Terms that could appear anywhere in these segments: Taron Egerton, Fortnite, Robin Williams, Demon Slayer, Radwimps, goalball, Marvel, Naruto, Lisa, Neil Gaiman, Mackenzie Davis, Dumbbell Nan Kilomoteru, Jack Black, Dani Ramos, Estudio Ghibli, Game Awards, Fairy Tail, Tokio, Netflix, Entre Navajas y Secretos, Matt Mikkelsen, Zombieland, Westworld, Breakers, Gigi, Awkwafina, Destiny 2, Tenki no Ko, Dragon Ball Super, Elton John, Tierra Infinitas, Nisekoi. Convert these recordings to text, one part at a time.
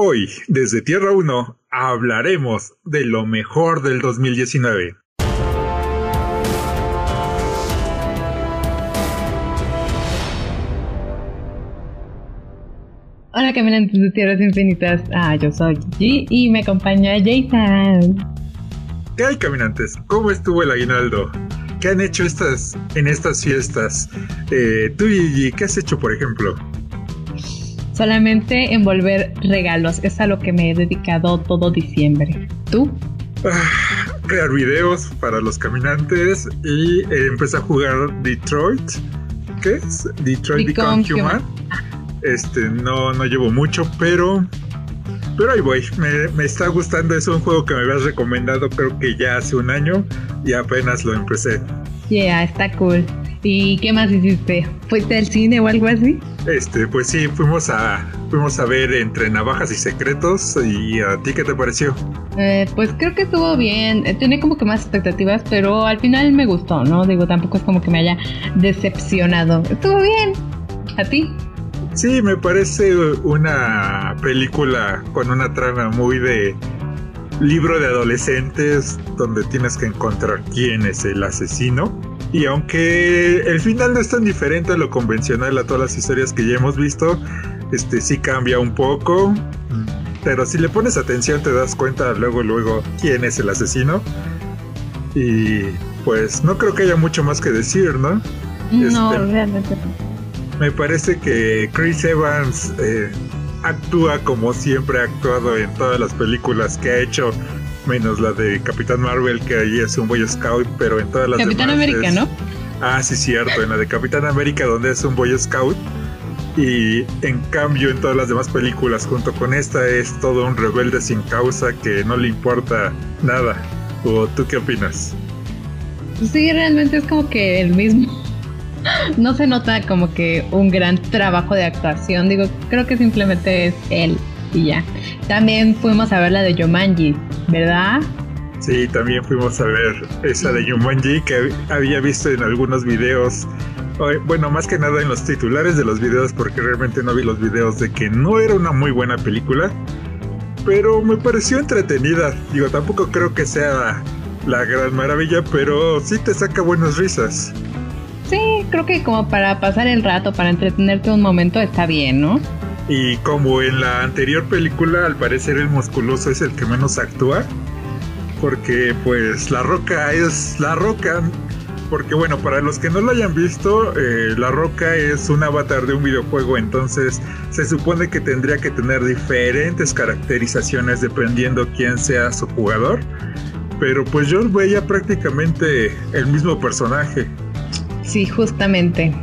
Hoy, desde Tierra 1, hablaremos de lo mejor del 2019. Hola caminantes de Tierras Infinitas, yo soy Gigi y me acompaña Jason. ¿Qué hay caminantes? ¿Cómo estuvo el aguinaldo? ¿Qué han hecho en estas fiestas? Tú Gigi, ¿qué has hecho por ejemplo? Solamente envolver regalos, es a lo que me he dedicado todo diciembre. ¿Tú? Crear videos para los caminantes y empecé a jugar Detroit. ¿Qué es? Detroit Become Human. No llevo mucho, pero ahí voy. Me está gustando, es un juego que me habías recomendado creo que ya hace un año y apenas lo empecé. Yeah, está cool. ¿Y qué más hiciste? ¿Fuiste al cine o algo así? Pues sí, fuimos a ver Entre Navajas y Secretos. ¿Y a ti qué te pareció? Pues creo que estuvo bien. Tenía como que más expectativas, pero al final me gustó, ¿no? Digo, tampoco es como que me haya decepcionado. Estuvo bien. ¿A ti? Sí, me parece una película con una trama muy de libro de adolescentes, donde tienes que encontrar quién es el asesino. Y aunque el final no es tan diferente a lo convencional a todas las historias que ya hemos visto, sí cambia un poco, pero si le pones atención te das cuenta luego quién es el asesino. Y pues no creo que haya mucho más que decir, ¿no? No, realmente no. Me parece que Chris Evans actúa como siempre ha actuado en todas las películas que ha hecho, menos la de Capitán Marvel, que ahí es un boy scout, pero en todas las Capitán demás América, es... ¿no? Ah, sí, cierto, en la de Capitán América, donde es un boy scout, y en cambio en todas las demás películas junto con esta es todo un rebelde sin causa que no le importa nada. ¿O tú qué opinas? Sí, realmente es como que el mismo. No se nota como que un gran trabajo de actuación, digo, creo que simplemente es él y ya. También fuimos a ver la de Jumanji, ¿verdad? Sí, también fuimos a ver esa de Jumanji que había visto en algunos videos. Bueno, más que nada en los titulares de los videos, porque realmente no vi los videos, de que no era una muy buena película, pero me pareció entretenida. Digo, tampoco creo que sea la gran maravilla, pero sí te saca buenas risas. Sí, creo que como para pasar el rato, para entretenerte un momento está bien, ¿no? Y como en la anterior película, al parecer el musculoso es el que menos actúa, porque pues La Roca es La Roca. Porque bueno, para los que no lo hayan visto, La Roca es un avatar de un videojuego, entonces se supone que tendría que tener diferentes caracterizaciones dependiendo quién sea su jugador, pero pues yo veía prácticamente el mismo personaje. Sí, justamente.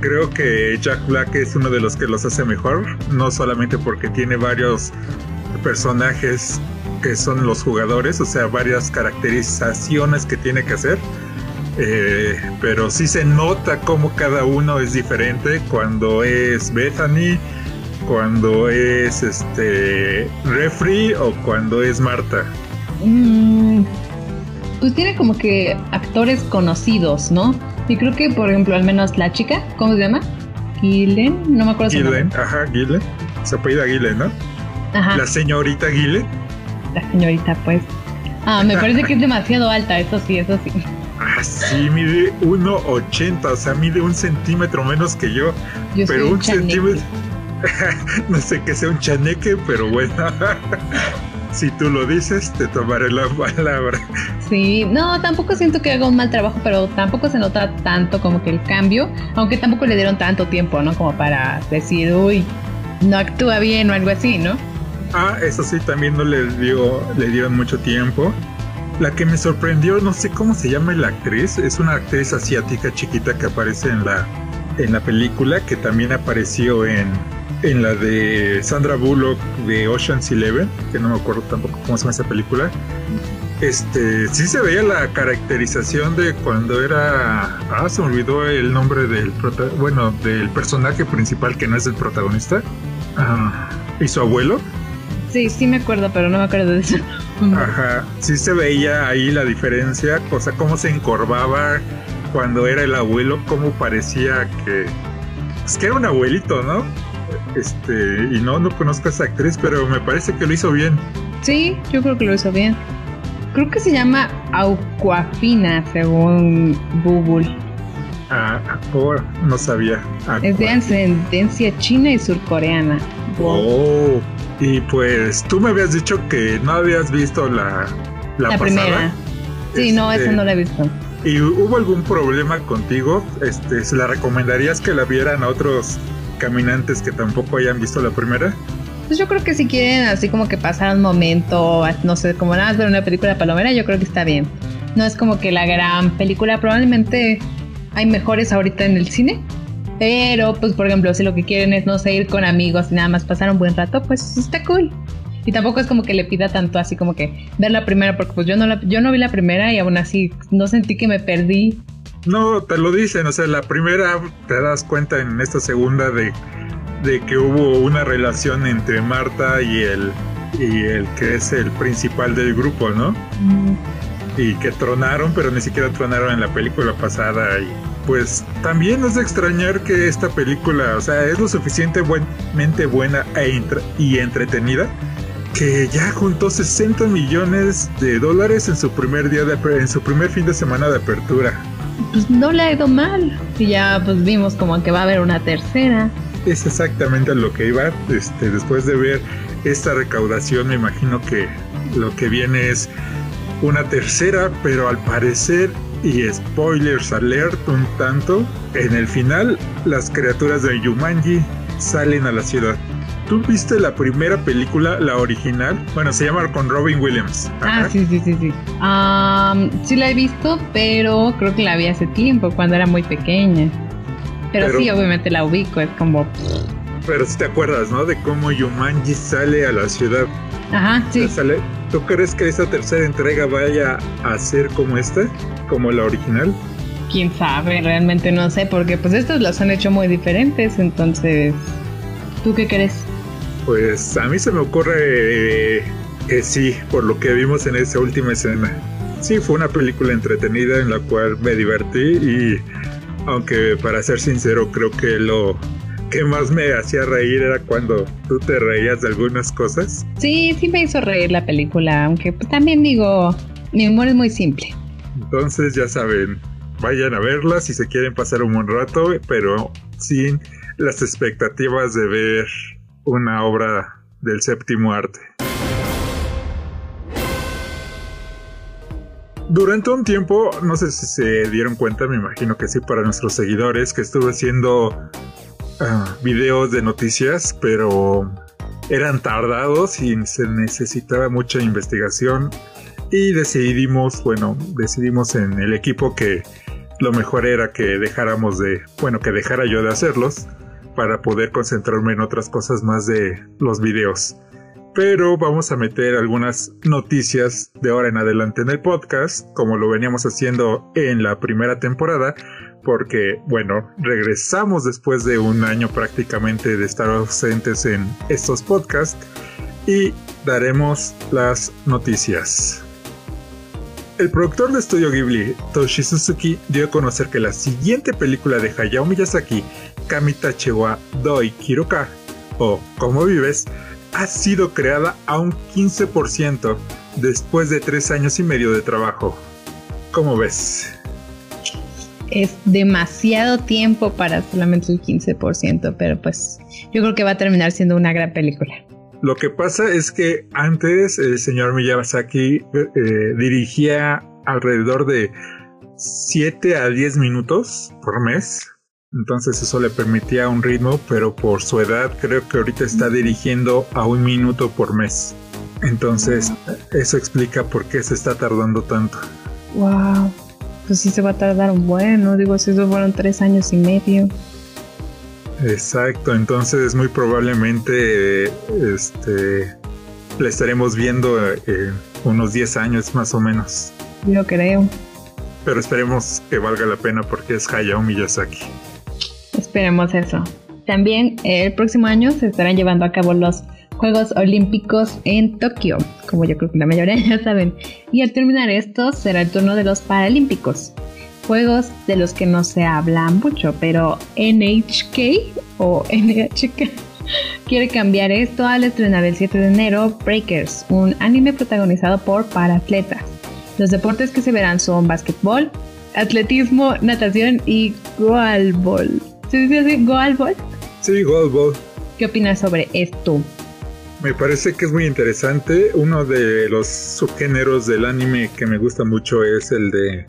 Creo que Jack Black es uno de los que los hace mejor, no solamente porque tiene varios personajes que son los jugadores, o sea, varias caracterizaciones que tiene que hacer, pero sí se nota cómo cada uno es diferente, cuando es Bethany, cuando es Referee o cuando es Marta. Pues tiene como que actores conocidos, ¿no? Y creo que, por ejemplo, al menos la chica, ¿cómo se llama? Guillén, no me acuerdo su nombre. Ajá, Guillén. Se apellida Guillén, ¿no? Ajá. La señorita Guillén. La señorita, pues. Me parece que es demasiado alta, eso sí. Ah, sí, mide 1.80, o sea, mide un centímetro menos que yo. Yo pero soy un centímetro. No sé que sea un chaneque, pero bueno. Si tú lo dices, te tomaré la palabra. Sí, no, tampoco siento que haga un mal trabajo, pero tampoco se nota tanto como que el cambio, aunque tampoco le dieron tanto tiempo, ¿no? Como para decir, uy, no actúa bien o algo así, ¿no? Ah, eso sí, también no le dieron mucho tiempo. La que me sorprendió, no sé cómo se llama la actriz, es una actriz asiática chiquita que aparece en la película, que también apareció en la de Sandra Bullock de Ocean's 11, que no me acuerdo tampoco cómo se llama esa película. Sí se veía la caracterización de cuando era... se me olvidó el nombre del personaje principal que no es el protagonista. ¿Y su abuelo? Sí me acuerdo, pero no me acuerdo de eso. Ajá, sí se veía ahí la diferencia, o sea, cómo se encorvaba cuando era el abuelo, cómo parecía que... Pues que era un abuelito, ¿no? y no conozco a esa actriz, pero me parece que lo hizo bien. Sí, yo creo que lo hizo bien. Creo que se llama Awkwafina, según Google. No sabía. Awkwafina. Es de ascendencia china y surcoreana. Oh, y pues tú me habías dicho que no habías visto la primera. Sí, no, esa no la he visto. ¿Y hubo algún problema contigo? ¿Se la recomendarías que la vieran a otros caminantes que tampoco hayan visto la primera? Pues yo creo que si quieren así como que pasar un momento, no sé, como nada más ver una película palomera, yo creo que está bien. No es como que la gran película, probablemente hay mejores ahorita en el cine, pero pues por ejemplo, si lo que quieren es, no sé, ir con amigos y nada más pasar un buen rato, pues está cool. Y tampoco es como que le pida tanto así como que ver la primera, porque pues yo no vi la primera y aún así no sentí que me perdí. No, te lo dicen, o sea, la primera te das cuenta en esta segunda de que hubo una relación entre Marta y el que es el principal del grupo, ¿no? Y que tronaron, pero ni siquiera tronaron en la película pasada. Y pues también es de extrañar que esta película, o sea, es lo suficientemente buena y entretenida, que ya juntó $60 millones en su primer día en su primer fin de semana de apertura. Pues no le ha ido mal, y ya pues vimos como que va a haber una tercera. Es exactamente lo que iba. Después de ver esta recaudación, me imagino que lo que viene es una tercera, pero al parecer, y spoilers alert un tanto, en el final las criaturas de Jumanji salen a la ciudad. ¿Tú viste la primera película, la original? Bueno, se llama con Robin Williams. Ajá. Ah, sí. Sí la he visto, pero creo que la vi hace tiempo, cuando era muy pequeña. Pero sí, obviamente la ubico, es como... Pero sí te acuerdas, ¿no? De cómo Jumanji sale a la ciudad. Ajá, sí. ¿Tú crees que esta tercera entrega vaya a ser como esta? ¿Como la original? Quién sabe, realmente no sé, porque pues estas las han hecho muy diferentes, entonces... ¿Tú qué crees? Pues a mí se me ocurre que sí, por lo que vimos en esa última escena. Sí, fue una película entretenida en la cual me divertí y, aunque para ser sincero, creo que lo que más me hacía reír era cuando tú te reías de algunas cosas. Sí, sí me hizo reír la película, aunque pues, también digo, mi humor es muy simple. Entonces ya saben, vayan a verla si se quieren pasar un buen rato, pero sin las expectativas de ver una obra del séptimo arte. Durante un tiempo, no sé si se dieron cuenta, me imagino que sí, para nuestros seguidores, que estuve haciendo videos de noticias, pero eran tardados y se necesitaba mucha investigación, y decidimos en el equipo que lo mejor era que dejara yo de hacerlos, para poder concentrarme en otras cosas más de los videos. Pero vamos a meter algunas noticias de ahora en adelante en el podcast, como lo veníamos haciendo en la primera temporada, porque, bueno, regresamos después de un año prácticamente de estar ausentes en estos podcasts y daremos las noticias. El productor de estudio Ghibli, Toshi Suzuki, dio a conocer que la siguiente película de Hayao Miyazaki, Kamitachi wa Doi Kiroka, o ¿Cómo vives?, ha sido creada a un 15% después de 3 años y medio de trabajo. ¿Cómo ves? Es demasiado tiempo para solamente el 15%, pero pues yo creo que va a terminar siendo una gran película. Lo que pasa es que antes el señor Miyazaki dirigía alrededor de 7 a 10 minutos por mes. Entonces eso le permitía un ritmo, pero por su edad creo que ahorita está dirigiendo a 1 minuto por mes. Entonces eso explica por qué se está tardando tanto. Wow, pues sí se va a tardar un buen, ¿no? Digo, si eso fueron 3 años y medio. Exacto, entonces muy probablemente la estaremos viendo unos 10 años más o menos. Yo creo. Pero esperemos que valga la pena porque es Hayao Miyazaki. Esperemos eso. También el próximo año se estarán llevando a cabo los Juegos Olímpicos en Tokio, como yo creo que la mayoría ya saben. Y al terminar esto será el turno de los Paralímpicos. Juegos de los que no se habla mucho, pero NHK o NHK Quiere cambiar esto al estrenar el 7 de enero Breakers, un anime protagonizado por paratletas. Los deportes que se verán son básquetbol, atletismo, natación y goalball. ¿Se dice así? ¿Goalball? Sí, goalball. ¿Qué opinas sobre esto? Me parece que es muy interesante. Uno de los subgéneros del anime que me gusta mucho es el de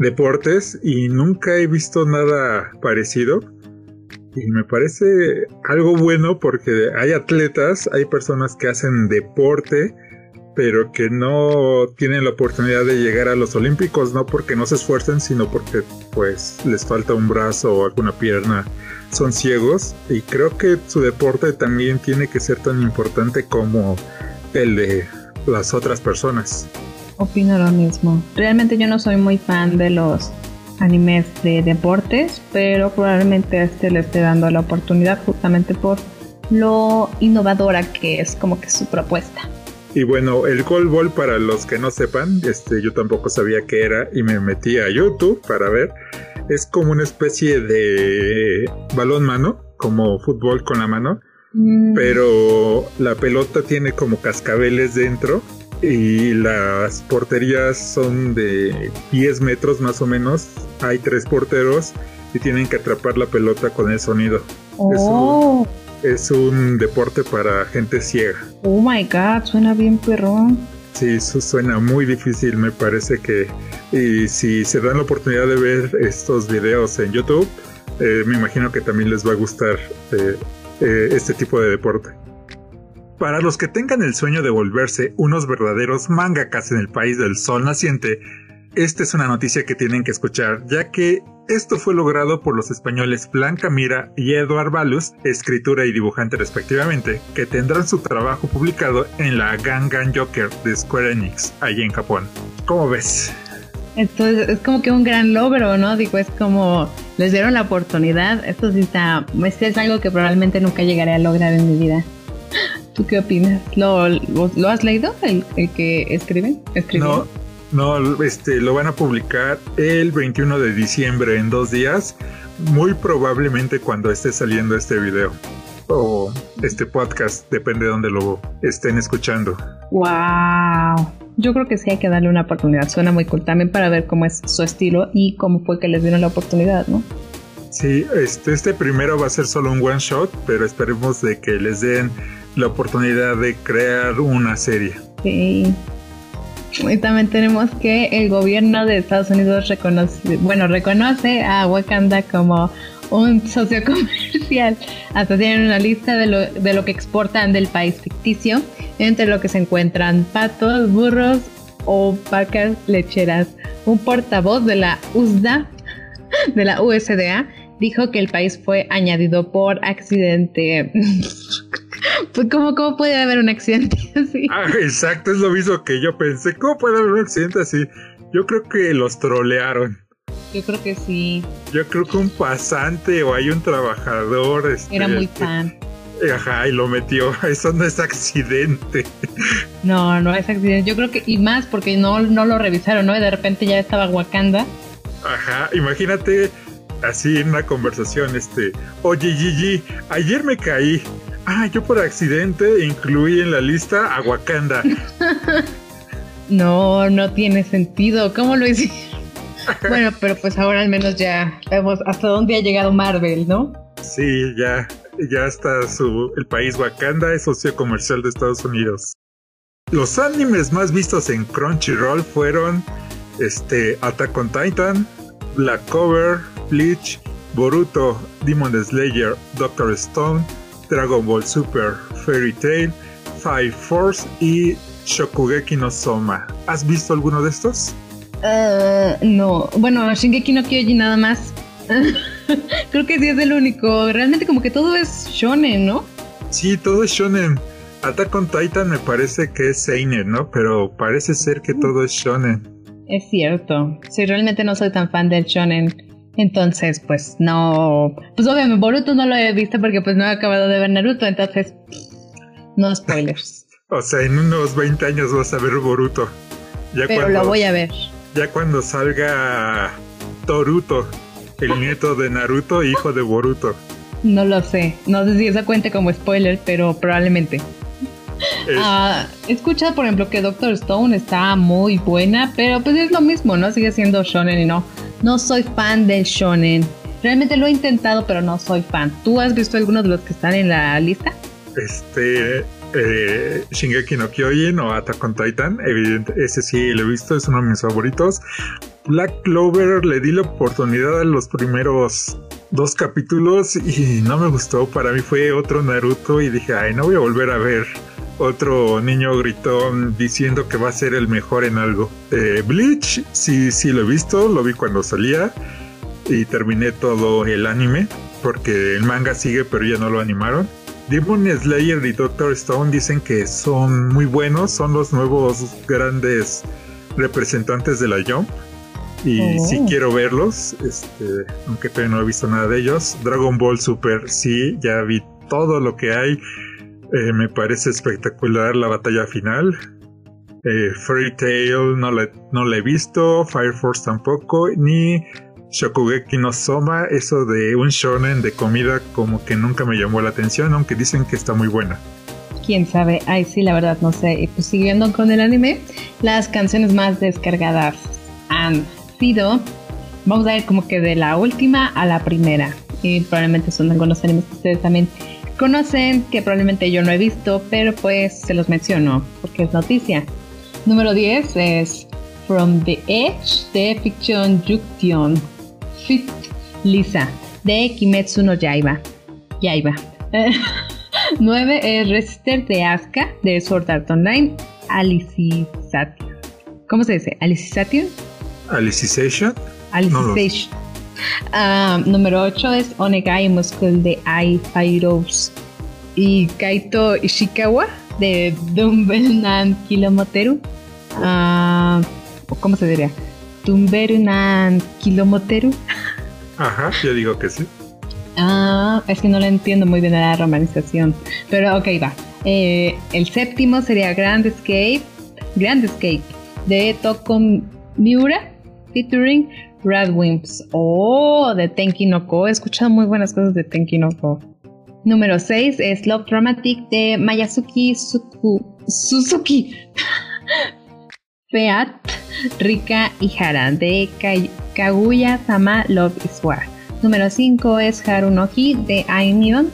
deportes, y nunca he visto nada parecido. Y me parece algo bueno porque hay atletas, hay personas que hacen deporte, pero que no tienen la oportunidad de llegar a los olímpicos, no porque no se esfuercen, sino porque pues les falta un brazo o alguna pierna, son ciegos, y creo que su deporte también tiene que ser tan importante como el de las otras personas. Opino lo mismo. Realmente yo no soy muy fan de los animes de deportes, pero probablemente le esté dando la oportunidad justamente por lo innovadora que es como que su propuesta. Y bueno, el goalball, para los que no sepan, yo tampoco sabía qué era y me metí a YouTube para ver. Es como una especie de balón mano, como fútbol con la mano, pero la pelota tiene como cascabeles dentro y las porterías son de 10 metros más o menos. Hay 3 porteros y tienen que atrapar la pelota con el sonido. Oh. Es un deporte para gente ciega. Oh my god, suena bien perrón. Sí, eso suena muy difícil, me parece que... Y si se dan la oportunidad de ver estos videos en YouTube, me imagino que también les va a gustar este tipo de deporte. Para los que tengan el sueño de volverse unos verdaderos mangakas en el país del sol naciente, esta es una noticia que tienen que escuchar, ya que esto fue logrado por los españoles Blanca Mira y Eduard Valus, escritura y dibujante respectivamente, que tendrán su trabajo publicado en la Gangan Joker de Square Enix, allí en Japón. ¿Cómo ves? Entonces es como que un gran logro, ¿no? Digo, es como les dieron la oportunidad. Esto sí está, es algo que probablemente nunca llegaré a lograr en mi vida. ¿Tú qué opinas? ¿Lo has leído? ¿El que escriben? No, lo van a publicar el 21 de diciembre, en 2 días, muy probablemente cuando esté saliendo este video o este podcast, depende de dónde lo estén escuchando. ¡Wow! Yo creo que sí hay que darle una oportunidad, suena muy cool también para ver cómo es su estilo y cómo fue que les dieron la oportunidad, ¿no? Sí, este primero va a ser solo un one shot, pero esperemos de que les den la oportunidad de crear una serie. Sí. Y también tenemos que el gobierno de Estados Unidos reconoce a Wakanda como un socio comercial. Hasta tienen una lista de lo que exportan del país ficticio, entre lo que se encuentran patos, burros o vacas lecheras. Un portavoz de la USDA, dijo que el país fue añadido por accidente. Pues ¿cómo puede haber un accidente así? Ah, exacto, es lo mismo que yo pensé. ¿Cómo puede haber un accidente así? Yo creo que los trolearon. Yo creo que sí. Yo creo que un pasante o hay un trabajador... era muy fan. Ajá, y lo metió. Eso no es accidente. No es accidente. Yo creo que... Y más porque no lo revisaron, ¿no? Y de repente ya estaba Wakanda. Ajá, imagínate así en una conversación, Oye, Gigi, ayer me caí. Ah, yo por accidente incluí en la lista a Wakanda. No tiene sentido. ¿Cómo lo hicieron? Bueno, pero pues ahora al menos ya vemos hasta dónde ha llegado Marvel, ¿no? Sí, ya está el país Wakanda es socio comercial de Estados Unidos. Los animes más vistos en Crunchyroll fueron Attack on Titan, Black Clover, Bleach, Boruto, Demon Slayer, Doctor Stone, Dragon Ball Super, Fairy Tail, Fire Force y Shokugeki no Soma. ¿Has visto alguno de estos? No. Bueno, Shingeki no Kyojin nada más. Creo que sí es el único. Realmente como que todo es shonen, ¿no? Sí, todo es shonen. Attack on Titan me parece que es seinen, ¿no? Pero parece ser que todo es shonen. Es cierto. Sí, realmente no soy tan fan del shonen. Entonces, pues no. Pues obviamente, Boruto no lo he visto porque pues no he acabado de ver Naruto, entonces no spoilers. O sea, en unos 20 años vas a ver Boruto. Pero lo voy a ver. Ya cuando salga Toruto, el nieto de Naruto, hijo de Boruto. No lo sé. No sé si esa cuente como spoiler, pero probablemente. Escucha, por ejemplo, que Doctor Stone está muy buena, pero pues es lo mismo, ¿no? Sigue siendo shonen y no soy fan del shonen. Realmente lo he intentado, pero no soy fan. ¿Tú has visto alguno de los que están en la lista? Shingeki no Kyojin o Attack on Titan, evidente, ese sí lo he visto, es uno de mis favoritos. Black Clover le di la oportunidad a los primeros 2 capítulos y no me gustó. Para mí fue otro Naruto y dije, ay, no voy a volver a ver otro niño gritón diciendo que va a ser el mejor en algo. Bleach, sí lo he visto, lo vi cuando salía y terminé todo el anime porque el manga sigue pero ya no lo animaron. Demon Slayer y Doctor Stone dicen que son muy buenos, son los nuevos grandes representantes de la Jump y sí quiero verlos, aunque todavía no he visto nada de ellos. Dragon Ball Super, sí, ya vi todo lo que hay, me parece espectacular la batalla final. Fairy Tail no la he visto, Fire Force tampoco, ni Shokugeki no Soma, eso de un shonen de comida como que nunca me llamó la atención, aunque dicen que está muy buena. Quién sabe, ay sí, la verdad no sé. Y pues siguiendo con el anime, las canciones más descargadas han sido, vamos a ir como que de la última a la primera, y probablemente son algunos animes que ustedes también conocen, que probablemente yo no he visto, pero pues se los menciono porque es noticia. Número 10 es From the Edge de Fiction Junction Fit Lisa de Kimetsu no Yaiba. 9 es Resister de Asuka de Sword Art Online, Alicization. ¿Cómo se dice? ¿Alicization? ¿Alicization? Alicization. Número 8 es Onegai Muscle de Ai Fairos y Kaito Ishikawa de Dumbbell Nan Kilomoteru. ¿Cómo se diría? Dumbbell Nan Kilomoteru. Ajá, yo digo que sí. Es que no lo entiendo muy bien a la romanización, pero ok, va. El séptimo sería Grand Escape de Toko Miura featuring Radwimps de Tenki no Ko. He escuchado muy buenas cosas de Tenki no Ko. Número 6 es Love Dramatic de Mayasuki Suzuki Feat Rika Ihara de Kaguya-sama Love is War. Número 5 es Harunohi de Aimyon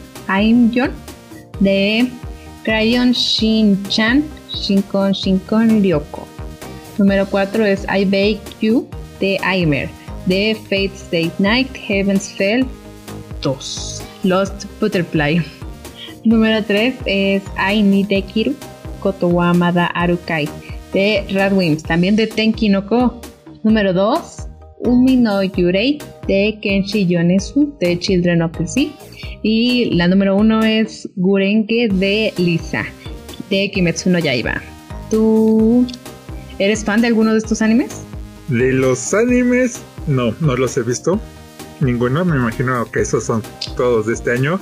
de Crayon Shin-chan Shinkon Ryoko. Número 4 es I Bake You de Aimer de Fate Stay Night Heaven's Fell 2 Lost Butterfly. Número 3 es I Nidekiru Kotowamada Arukai de Radwimps, también de Tenki no Ko. Número 2, Umi no Yurei de Kenshi Yonesu de Children of the Sea. Y la número 1 es Gurenge de Lisa de Kimetsu no Yaiba. ¿Tú eres fan de alguno de estos animes? De los animes, no los he visto ninguno, me imagino que esos son todos de este año,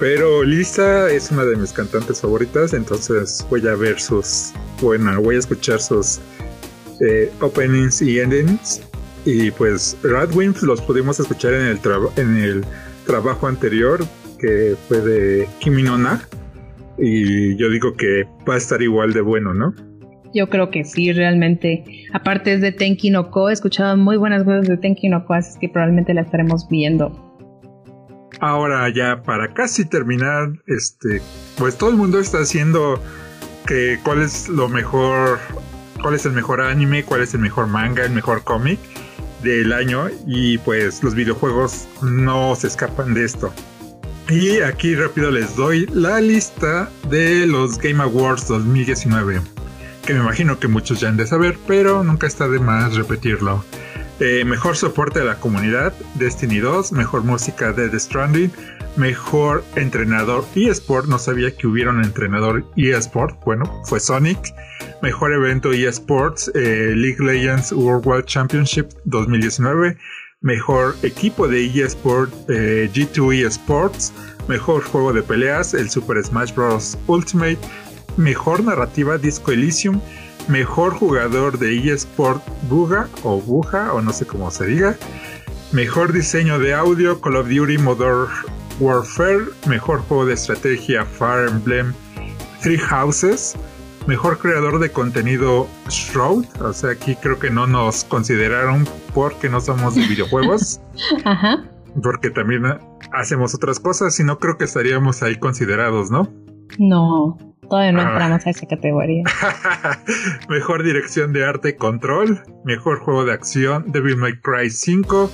pero Lisa es una de mis cantantes favoritas, entonces voy a escuchar sus openings y endings. Y pues Radwimps los pudimos escuchar en el trabajo anterior, que fue de Kimi no Na, y yo digo que va a estar igual de bueno, ¿no? Yo creo que sí, realmente. Aparte es de Tenki no Ko, he escuchado muy buenas cosas de Tenki no Ko, así que probablemente la estaremos viendo. Ahora ya para casi terminar, pues todo el mundo está haciendo que cuál es el mejor anime, cuál es el mejor manga, el mejor cómic del año, y pues los videojuegos no se escapan de esto. Y aquí rápido les doy la lista de los Game Awards 2019. Que me imagino que muchos ya han de saber, pero nunca está de más repetirlo. Mejor soporte a la comunidad, Destiny 2, mejor música de Death Stranding, mejor entrenador eSport, no sabía que hubiera un entrenador eSport, bueno, fue Sonic. Mejor evento eSports, League of Legends Worldwide Championship 2019, mejor equipo de eSport, G2 eSports, mejor juego de peleas, el Super Smash Bros. Ultimate, mejor narrativa Disco Elysium, mejor jugador de eSport Buja o no sé cómo se diga, mejor diseño de audio Call of Duty Modern Warfare, mejor juego de estrategia Fire Emblem Three Houses, mejor creador de contenido Shroud, o sea, aquí creo que no nos consideraron porque no somos de videojuegos. Ajá. Porque también hacemos otras cosas, si no creo que estaríamos ahí considerados, ¿no? No, todavía no entramos a esa categoría. Mejor dirección de arte Control, mejor juego de acción Devil May Cry 5,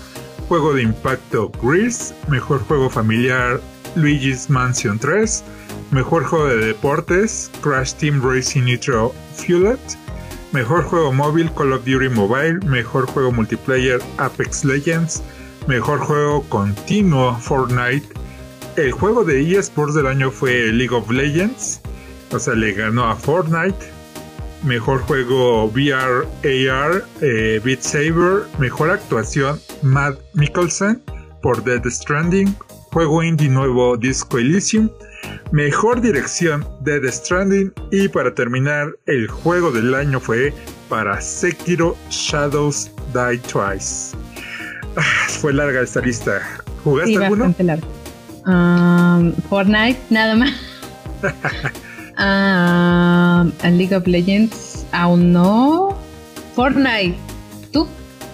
juego de impacto Grease, mejor juego familiar Luigi's Mansion 3, mejor juego de deportes Crash Team Racing Nitro Fueled, mejor juego móvil Call of Duty Mobile, mejor juego multiplayer Apex Legends, mejor juego continuo Fortnite. El juego de eSports del año fue League of Legends, o sea, le ganó a Fortnite. Mejor juego VR AR Beat Saber, mejor actuación Matt Mikkelsen por Death Stranding, juego indie nuevo Disco Elysium, mejor dirección Death Stranding, y para terminar el juego del año fue para Sekiro Shadows Die Twice. Fue larga esta lista. ¿Jugaste alguno? Bastante larga. Fortnite, nada más. League of Legends, aún no. Fortnite, ¿tú?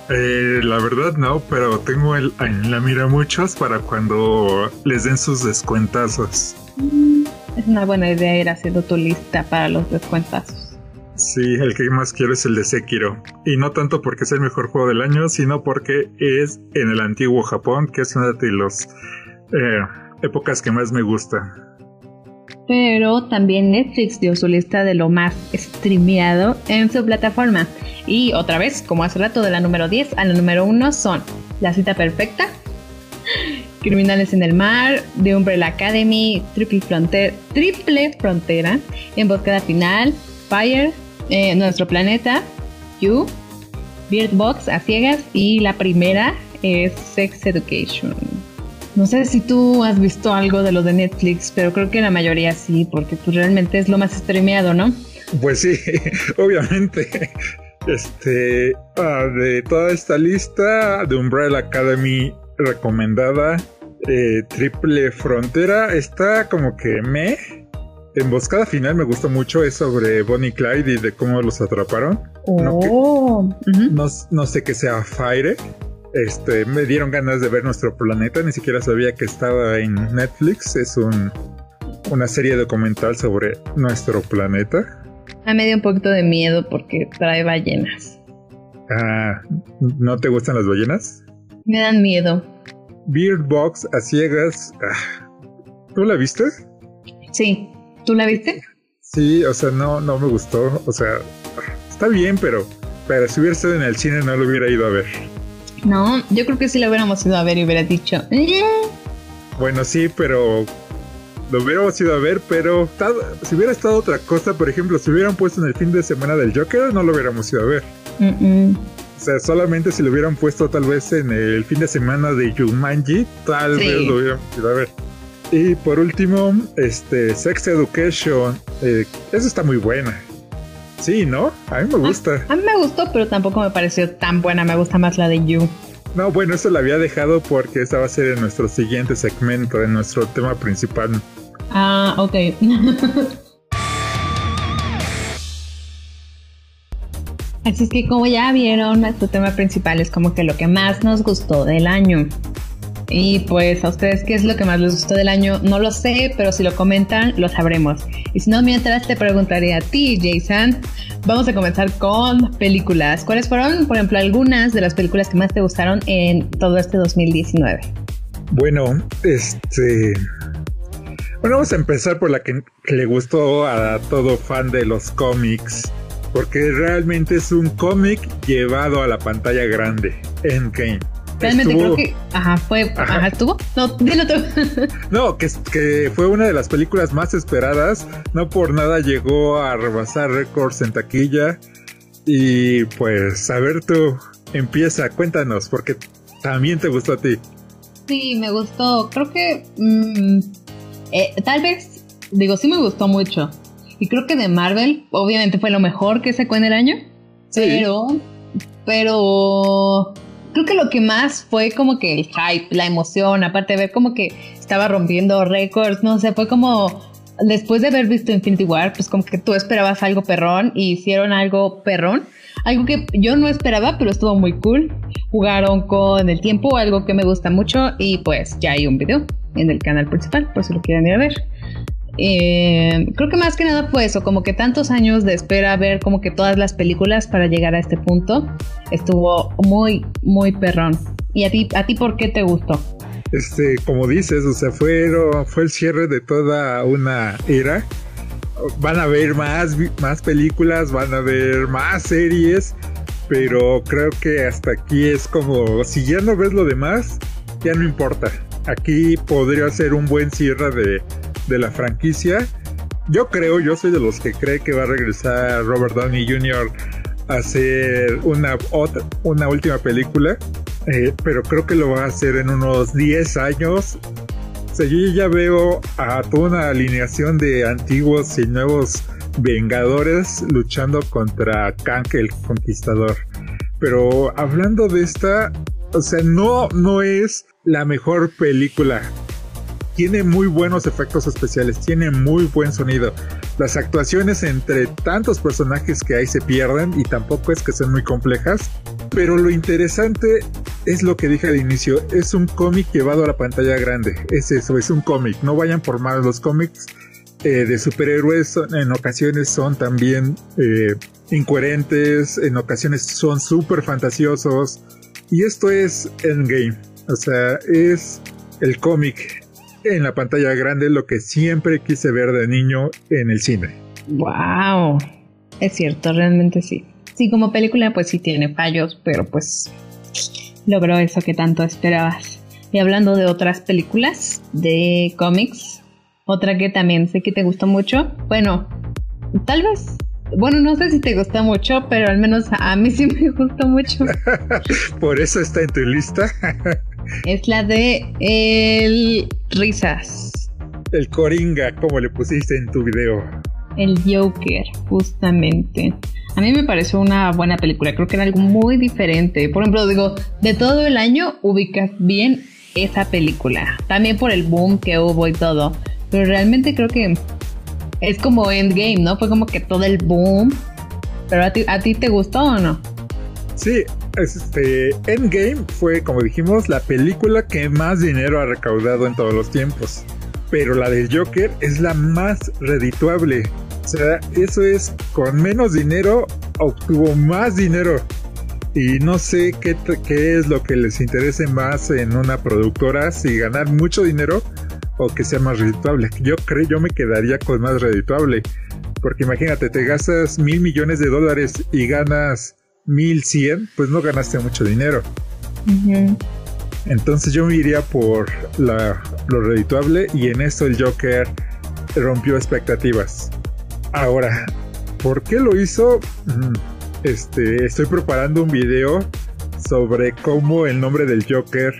La verdad no, pero tengo en la mira muchos para cuando les den sus descuentazos. Es una buena idea ir haciendo tu lista para los descuentazos. Sí, el que más quiero es el de Sekiro, y no tanto porque es el mejor juego del año, sino porque es en el antiguo Japón, que es una de las épocas que más me gusta. Pero también Netflix dio su lista de lo más streameado en su plataforma, y otra vez, como hace rato, de la número 10 a la número 1 son La Cita Perfecta, Criminales en el Mar, The Umbrella Academy, Triple Frontera, En Búsqueda Final, Fire, Nuestro Planeta, You, Bird Box a ciegas, y la primera es Sex Education. No sé si tú has visto algo de lo de Netflix, pero creo que la mayoría sí, porque pues realmente es lo más streameado, ¿no? Pues sí, obviamente. De toda esta lista, de Umbrella Academy recomendada, Triple Frontera está como que me... Emboscada Final me gustó mucho, es sobre Bonnie y Clyde y de cómo los atraparon. No sé qué sea Fire. Me dieron ganas de ver Nuestro Planeta, ni siquiera sabía que estaba en Netflix. Es una serie documental sobre nuestro planeta. Me dio un poquito de miedo porque trae ballenas. ¿No te gustan las ballenas? Me dan miedo. Bird Box a ciegas. ¿Tú la viste? Sí. ¿Tú la viste? Sí, o sea, no me gustó. O sea, está bien, pero si hubiera estado en el cine no lo hubiera ido a ver. No, yo creo que sí lo hubiéramos ido a ver y hubiera dicho... Bueno, sí, pero... Lo hubiéramos ido a ver, pero... Si hubiera estado otra cosa, por ejemplo, si hubieran puesto en el fin de semana del Joker, no lo hubiéramos ido a ver. O sea, solamente si lo hubieran puesto tal vez en el fin de semana de Jumanji, tal vez lo hubiéramos ido a ver. Y por último, Sex Education, eso está muy buena. Sí, ¿no? A mí me gusta. A mí me gustó, pero tampoco me pareció tan buena, me gusta más la de You. No, bueno, eso la había dejado porque esta va a ser en nuestro siguiente segmento, en nuestro tema principal. Ok. Así es que como ya vieron, nuestro tema principal es como que lo que más nos gustó del año. Y pues, ¿a ustedes qué es lo que más les gustó del año? No lo sé, pero si lo comentan, lo sabremos. Y si no, mientras te preguntaré a ti, Jason, vamos a comenzar con películas. ¿Cuáles fueron, por ejemplo, algunas de las películas que más te gustaron en todo este 2019? Bueno, Bueno, vamos a empezar por la que le gustó a todo fan de los cómics. Porque realmente es un cómic llevado a la pantalla grande, Endgame. Realmente estuvo, creo que... ¿Estuvo? No, dilo tú. No, que fue una de las películas más esperadas. No por nada llegó a rebasar récords en taquilla. Y pues, a ver tú, empieza, cuéntanos, porque también te gustó a ti. Sí, me gustó. Creo que... tal vez, sí me gustó mucho. Y creo que de Marvel, obviamente fue lo mejor que sacó en el año. Sí. Pero... Creo que lo que más fue como que el hype, la emoción, aparte de ver como que estaba rompiendo récords, no sé, fue como... Después de haber visto Infinity War, pues como que tú esperabas algo perrón y hicieron algo perrón. Algo que yo no esperaba, pero estuvo muy cool. Jugaron con el tiempo, algo que me gusta mucho. Y pues ya hay un video en el canal principal, por si lo quieren ir a ver. Creo que más que nada fue eso, como que tantos años de espera a ver como que todas las películas para llegar a este punto. Estuvo muy, muy perrón. ¿Y a ti por qué te gustó? Como dices, o sea, fue el cierre de toda una era. Van a ver más películas, van a ver más series, pero creo que hasta aquí es como, si ya no ves lo demás, ya no importa. Aquí podría ser un buen cierre de la franquicia. Yo soy de los que cree que va a regresar Robert Downey Jr. a hacer una última película. Pero creo que lo va a hacer en unos 10 años. O sea, yo ya veo a toda una alineación de antiguos y nuevos Vengadores luchando contra Kang el Conquistador. Pero hablando de esta, o sea, no es la mejor película. Tiene muy buenos efectos especiales, tiene muy buen sonido. Las actuaciones entre tantos personajes que hay se pierden y tampoco es que sean muy complejas. Pero lo interesante es lo que dije al inicio, es un cómic llevado a la pantalla grande. Es eso, es un cómic. No vayan por mal, los cómics de superhéroes en ocasiones son también incoherentes, en ocasiones son súper fantasiosos. Y esto es Endgame, o sea, es el cómic en la pantalla grande, lo que siempre quise ver de niño en el cine. ¡Wow! Es cierto, realmente sí. Sí, como película pues sí tiene fallos, pero pues logró eso que tanto esperabas. Y hablando de otras películas de cómics, otra que también sé que te gustó mucho, no sé si te gustó mucho, pero al menos a mí sí me gustó mucho. ¿Por eso está en tu lista? Es la de el Risas. El Coringa, como le pusiste en tu video. El Joker, justamente. A mí me pareció una buena película. Creo que era algo muy diferente. Por ejemplo, digo, de todo el año ubicas bien esa película. También por el boom que hubo y todo. Pero realmente creo que es como Endgame, ¿no? Fue como que todo el boom. ¿Pero a ti te gustó o no? Sí, Endgame fue, como dijimos, la película que más dinero ha recaudado en todos los tiempos. Pero la del Joker es la más redituable. O sea, eso es, con menos dinero obtuvo más dinero. Y no sé qué es lo que les interese más en una productora, si ganar mucho dinero o que sea más redituable. Yo me quedaría con más redituable. Porque imagínate, te gastas $1,000,000,000 y ganas 1,100, pues no ganaste mucho dinero. Uh-huh. Entonces yo me iría por lo redituable, y en esto el Joker rompió expectativas. Ahora, ¿por qué lo hizo? Estoy preparando un video sobre cómo el nombre del Joker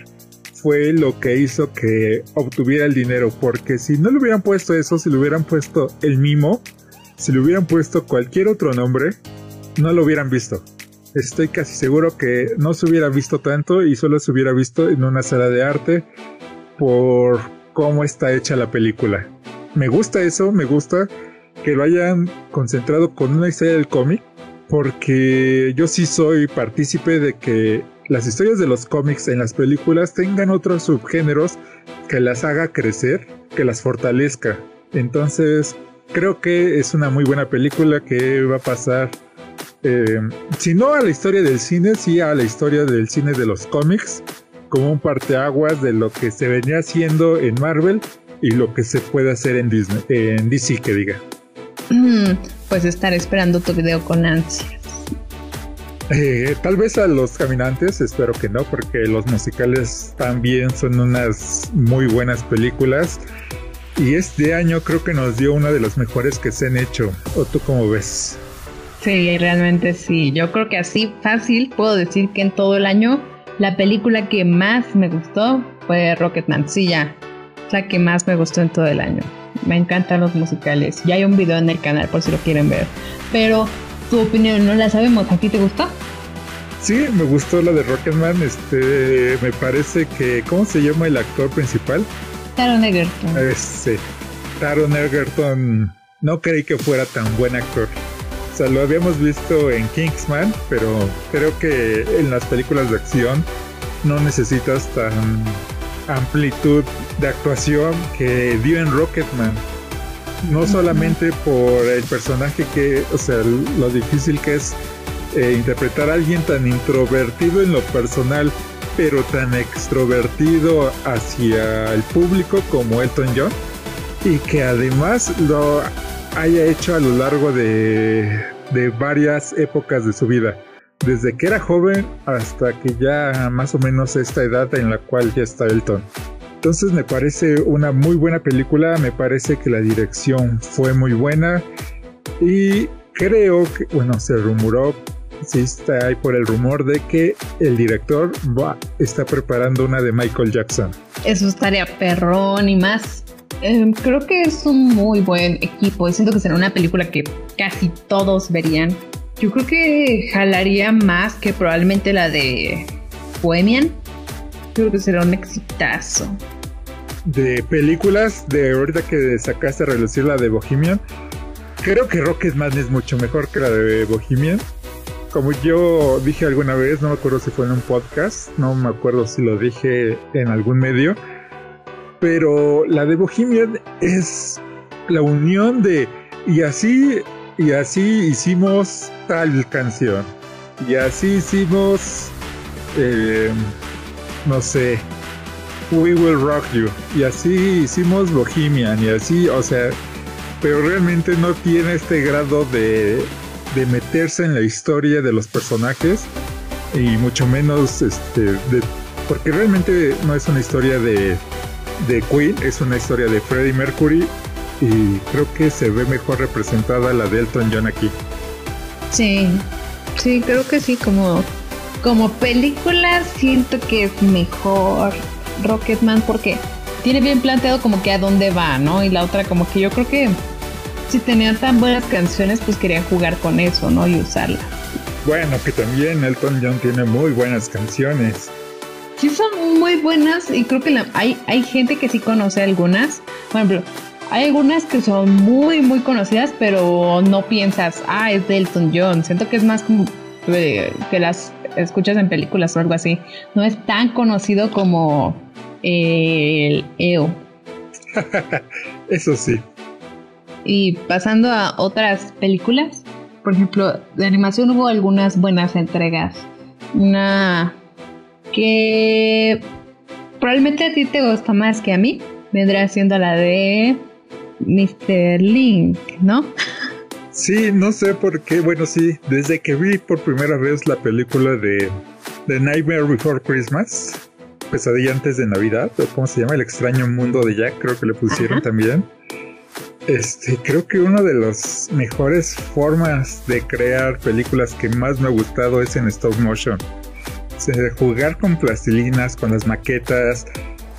fue lo que hizo que obtuviera el dinero, porque si no le hubieran puesto eso, si le hubieran puesto el Mimo, si le hubieran puesto cualquier otro nombre, no lo hubieran visto. Estoy casi seguro que no se hubiera visto tanto y solo se hubiera visto en una sala de arte por cómo está hecha la película. Me gusta eso, me gusta que lo hayan concentrado con una historia del cómic, porque yo sí soy partícipe de que las historias de los cómics en las películas tengan otros subgéneros que las haga crecer, que las fortalezca. Entonces creo que es una muy buena película que va a pasar... si no a la historia del cine, sí a la historia del cine de los cómics, como un parteaguas de lo que se venía haciendo en Marvel y lo que se puede hacer en Disney, en DC, que diga. Pues estaré esperando tu video con ansias. Tal vez a los caminantes, espero que no, porque los musicales también son unas muy buenas películas. Y este año creo que nos dio una de las mejores que se han hecho. ¿O tú cómo ves? Sí, realmente sí. Yo creo que así fácil puedo decir que en todo el año la película que más me gustó fue Rocketman. Sí, ya. La que más me gustó en todo el año. Me encantan los musicales. Ya hay un video en el canal por si lo quieren ver. Pero tu opinión no la sabemos. ¿A ti te gustó? Sí, me gustó la de Rocketman. Me parece que... ¿Cómo se llama el actor principal? Taron Egerton. Sí, Taron Egerton no creí que fuera tan buen actor. O sea, lo habíamos visto en Kingsman, pero creo que en las películas de acción no necesitas tan amplitud de actuación que dio en Rocketman. No solamente por el personaje que, o sea, lo difícil que es interpretar a alguien tan introvertido en lo personal, pero tan extrovertido hacia el público como Elton John, y que además lo haya hecho a lo largo de varias épocas de su vida, desde que era joven hasta que ya más o menos esta edad en la cual ya está Elton. Entonces me parece una muy buena película, me parece que la dirección fue muy buena y creo que, bueno, se rumoró, sí está ahí por el rumor de que el director está preparando una de Michael Jackson. Eso estaría perrón y más. Creo que es un muy buen equipo y siento que será una película que casi todos verían. Yo creo que jalaría más que probablemente la de Bohemian. Creo que será un exitazo. De películas, de ahorita que sacaste a relucir la de Bohemian, creo que Rocketman es mucho mejor que la de Bohemian. Como yo dije alguna vez, no me acuerdo si fue en un podcast, no me acuerdo si lo dije en algún medio, pero la de Bohemian es la unión de y así hicimos tal canción, y así hicimos... no sé, We Will Rock You, y así hicimos Bohemian, y así, o sea, pero realmente no tiene este grado de meterse en la historia de los personajes, y mucho menos, porque realmente no es una historia de Queen, es una historia de Freddie Mercury, y creo que se ve mejor representada la de Elton John aquí. Sí, sí, creo que sí, como película siento que es mejor Rocketman porque tiene bien planteado como que a dónde va, ¿no? Y la otra como que yo creo que si tenían tan buenas canciones pues querían jugar con eso, ¿no? Y usarla. Bueno, que también Elton John tiene muy buenas canciones. Sí, son muy buenas y creo que hay gente que sí conoce algunas. Por ejemplo, hay algunas que son muy, muy conocidas pero no piensas, ah, es de Elton John. Siento que es más como que las escuchas en películas o algo así. No es tan conocido como el EO. Eso sí. Y pasando a otras películas, por ejemplo, de animación hubo algunas buenas entregas. Una que probablemente a ti te gusta más que a mí vendrá siendo la de Mr. Link, ¿no? Sí, no sé por qué, bueno sí, desde que vi por primera vez la película de Nightmare Before Christmas, Pesadilla antes de Navidad, o cómo se llama, El extraño mundo de Jack, creo que le pusieron. Ajá. También, creo que una de las mejores formas de crear películas que más me ha gustado es en stop motion, o sea, jugar con plastilinas, con las maquetas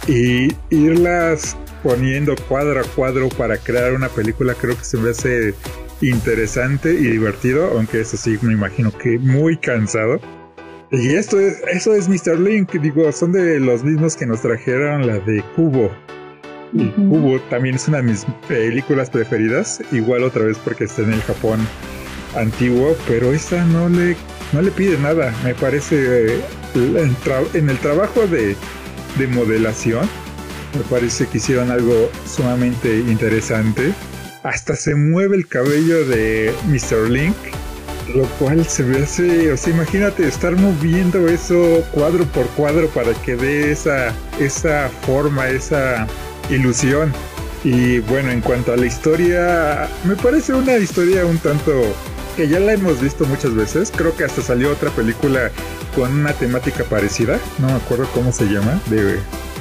y irlas poniendo cuadro a cuadro para crear una película. Creo que se me hace interesante y divertido, aunque eso sí me imagino que muy cansado. Y eso es Mr. Link, digo, son de los mismos que nos trajeron la de Cubo. Y Cubo también es una de mis películas preferidas, igual otra vez porque está en el Japón antiguo, pero esta no le pide nada, me parece en el trabajo de modelación, me parece que hicieron algo sumamente interesante. Hasta se mueve el cabello de Mr. Link, lo cual se me hace... O sea, imagínate estar moviendo eso cuadro por cuadro para que dé esa forma, esa ilusión. Y bueno, en cuanto a la historia, me parece una historia un tanto... que ya la hemos visto muchas veces. Creo que hasta salió otra película con una temática parecida. No me acuerdo cómo se llama.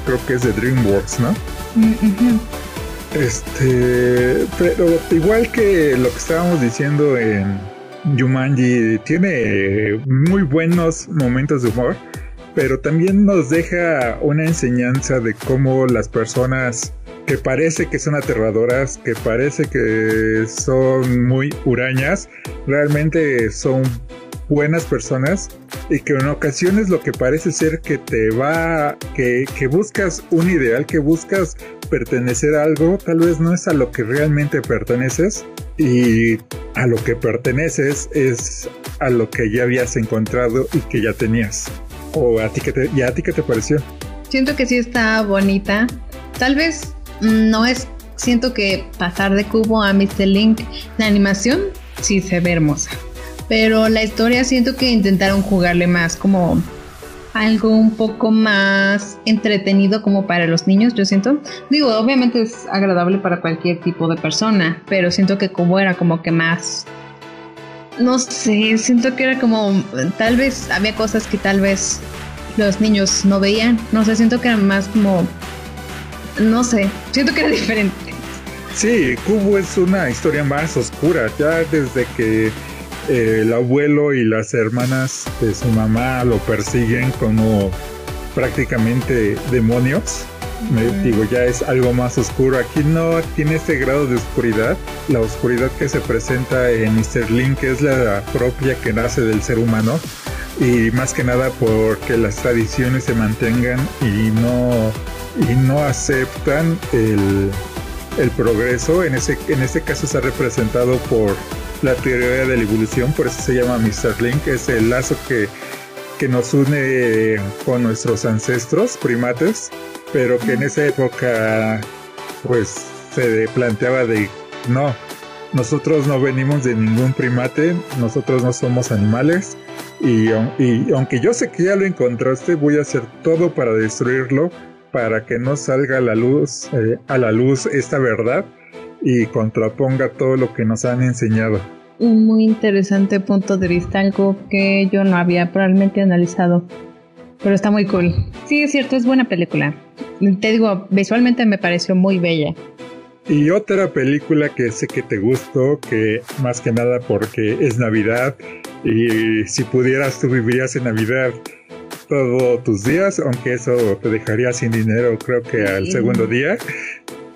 Creo que es de DreamWorks, ¿no? Mm-hmm. Pero igual que lo que estábamos diciendo en Jumanji, tiene muy buenos momentos de humor, pero también nos deja una enseñanza de cómo las personas que parece que son aterradoras, que parece que son muy hurañas, realmente son buenas personas y que en ocasiones lo que parece ser que te va, que buscas un ideal, que buscas pertenecer a algo, tal vez no es a lo que realmente perteneces, y a lo que perteneces es a lo que ya habías encontrado y que ya tenías. ¿O a ti qué te pareció? Siento que sí está bonita. Tal vez no es, siento que pasar de Cubo a Mr. Link, la animación sí se ve hermosa, pero la historia siento que intentaron jugarle más como algo un poco más entretenido como para los niños, yo siento. Digo, obviamente es agradable para cualquier tipo de persona, pero siento que Cubo era como que más... No sé, siento que era como... Tal vez había cosas que tal vez los niños no veían. No sé, siento que era más como... No sé, siento que era diferente. Sí, Cubo es una historia más oscura. Ya desde que... el abuelo y las hermanas de su mamá lo persiguen como prácticamente demonios. Digo, ya es algo más oscuro. Aquí no tiene este grado de oscuridad. La oscuridad que se presenta en Mr. Link es la propia que nace del ser humano, y más que nada porque las tradiciones se mantengan y no aceptan el progreso. En este caso está representado por la teoría de la evolución, por eso se llama Mr. Link, es el lazo que nos une con nuestros ancestros primates, pero que en esa época pues se planteaba de no, nosotros no venimos de ningún primate, nosotros no somos animales, y aunque yo sé que ya lo encontraste, voy a hacer todo para destruirlo, para que no salga a la luz esta verdad y contraponga todo lo que nos han enseñado. Un muy interesante punto de vista, algo que yo no había probablemente analizado, pero está muy cool. Sí, es cierto, es buena película. Te digo, visualmente me pareció muy bella. Y otra película que sé que te gustó, que más que nada porque es Navidad, y si pudieras tú vivirías en Navidad todos tus días, aunque eso te dejaría sin dinero creo que al segundo día,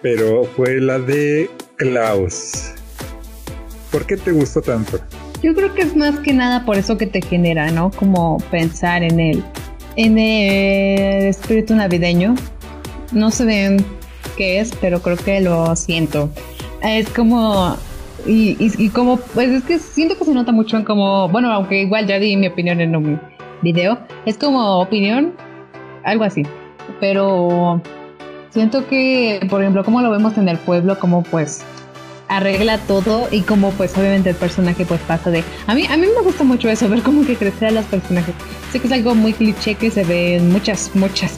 pero fue la de Klaus. ¿Por qué te gustó tanto? Yo creo que es más que nada por eso que te genera, ¿no? Como pensar en el espíritu navideño. No sé bien qué es, pero creo que lo siento. Es como... Y como... Pues es que siento que se nota mucho en como... Bueno, aunque igual ya di mi opinión en un video. Es como opinión, algo así. Pero... siento que, por ejemplo, como lo vemos en el pueblo, como pues arregla todo y como pues obviamente el personaje pues pasa de... A mí me gusta mucho eso, ver como que crecer a los personajes. Sé que es algo muy cliché que se ve en muchas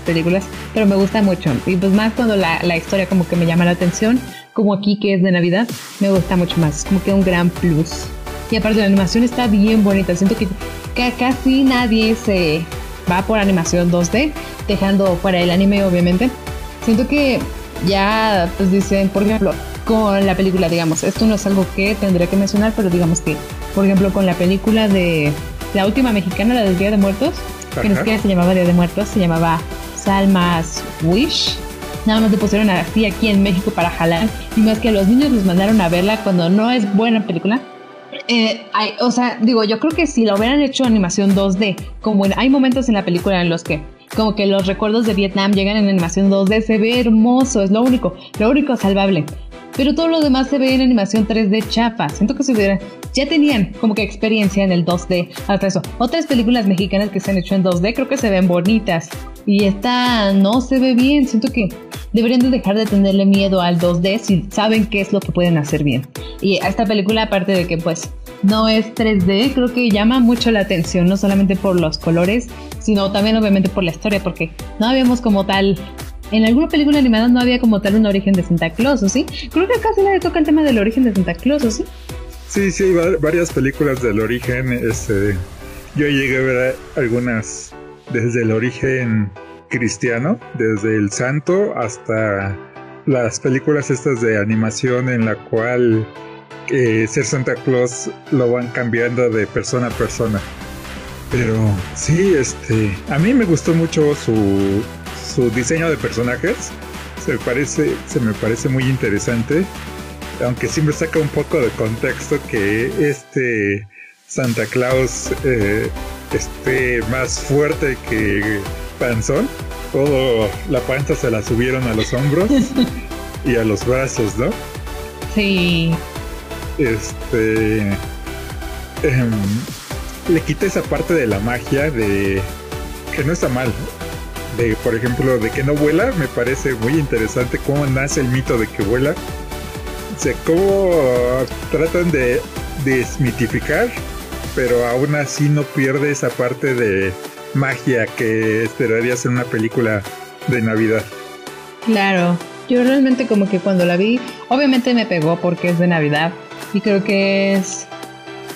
películas, pero me gusta mucho. Y pues más cuando la historia como que me llama la atención, como aquí que es de Navidad, me gusta mucho más. Es como que un gran plus. Y aparte la animación está bien bonita. Siento que casi nadie se va por animación 2D, dejando fuera el anime obviamente. Siento que ya, pues dicen, por ejemplo, con la película, digamos, esto no es algo que tendré que mencionar, pero digamos que, por ejemplo, con la película de la última mexicana, la del Día de Muertos, ajá, que ni siquiera se llamaba Día de Muertos, se llamaba Salma's Wish. Nada más le pusieron así aquí en México para jalar, y más que a los niños los mandaron a verla cuando no es buena película. O sea, digo, yo creo que si lo hubieran hecho animación 2D, como hay momentos en la película en los que como que los recuerdos de Vietnam llegan en animación 2D, se ve hermoso, es lo único salvable, pero todo lo demás se ve en animación 3D chafa. Siento que ya tenían como que experiencia en el 2D, hasta eso. Otras películas mexicanas que se han hecho en 2D creo que se ven bonitas, y esta no se ve bien. Siento que deberían de dejar de tenerle miedo al 2D si saben qué es lo que pueden hacer bien. Y esta película, aparte de que pues no es 3D, creo que llama mucho la atención, no solamente por los colores, sino también obviamente por la historia, porque no habíamos como tal, en alguna película animada no había como tal un origen de Santa Claus, ¿o sí? Creo que acá se le toca el tema del origen de Santa Claus, ¿o sí? Sí, hay varias películas del origen, yo llegué a ver algunas desde el origen cristiano, desde el santo hasta las películas estas de animación en la cual ser Santa Claus lo van cambiando de persona a persona. Pero sí, a mí me gustó mucho su diseño de personajes. Se me parece muy interesante, aunque siempre saca un poco de contexto que Santa Claus esté más fuerte que Panzón. Todo la panza se la subieron a los hombros y a los brazos, ¿no? Sí. Le quita esa parte de la magia de que no está mal. De, por ejemplo, de que no vuela, me parece muy interesante cómo nace el mito de que vuela. O sea, cómo tratan de desmitificar, pero aún así no pierde esa parte de magia que esperarías en una película de Navidad. Claro, yo realmente como que cuando la vi, obviamente me pegó porque es de Navidad y creo que es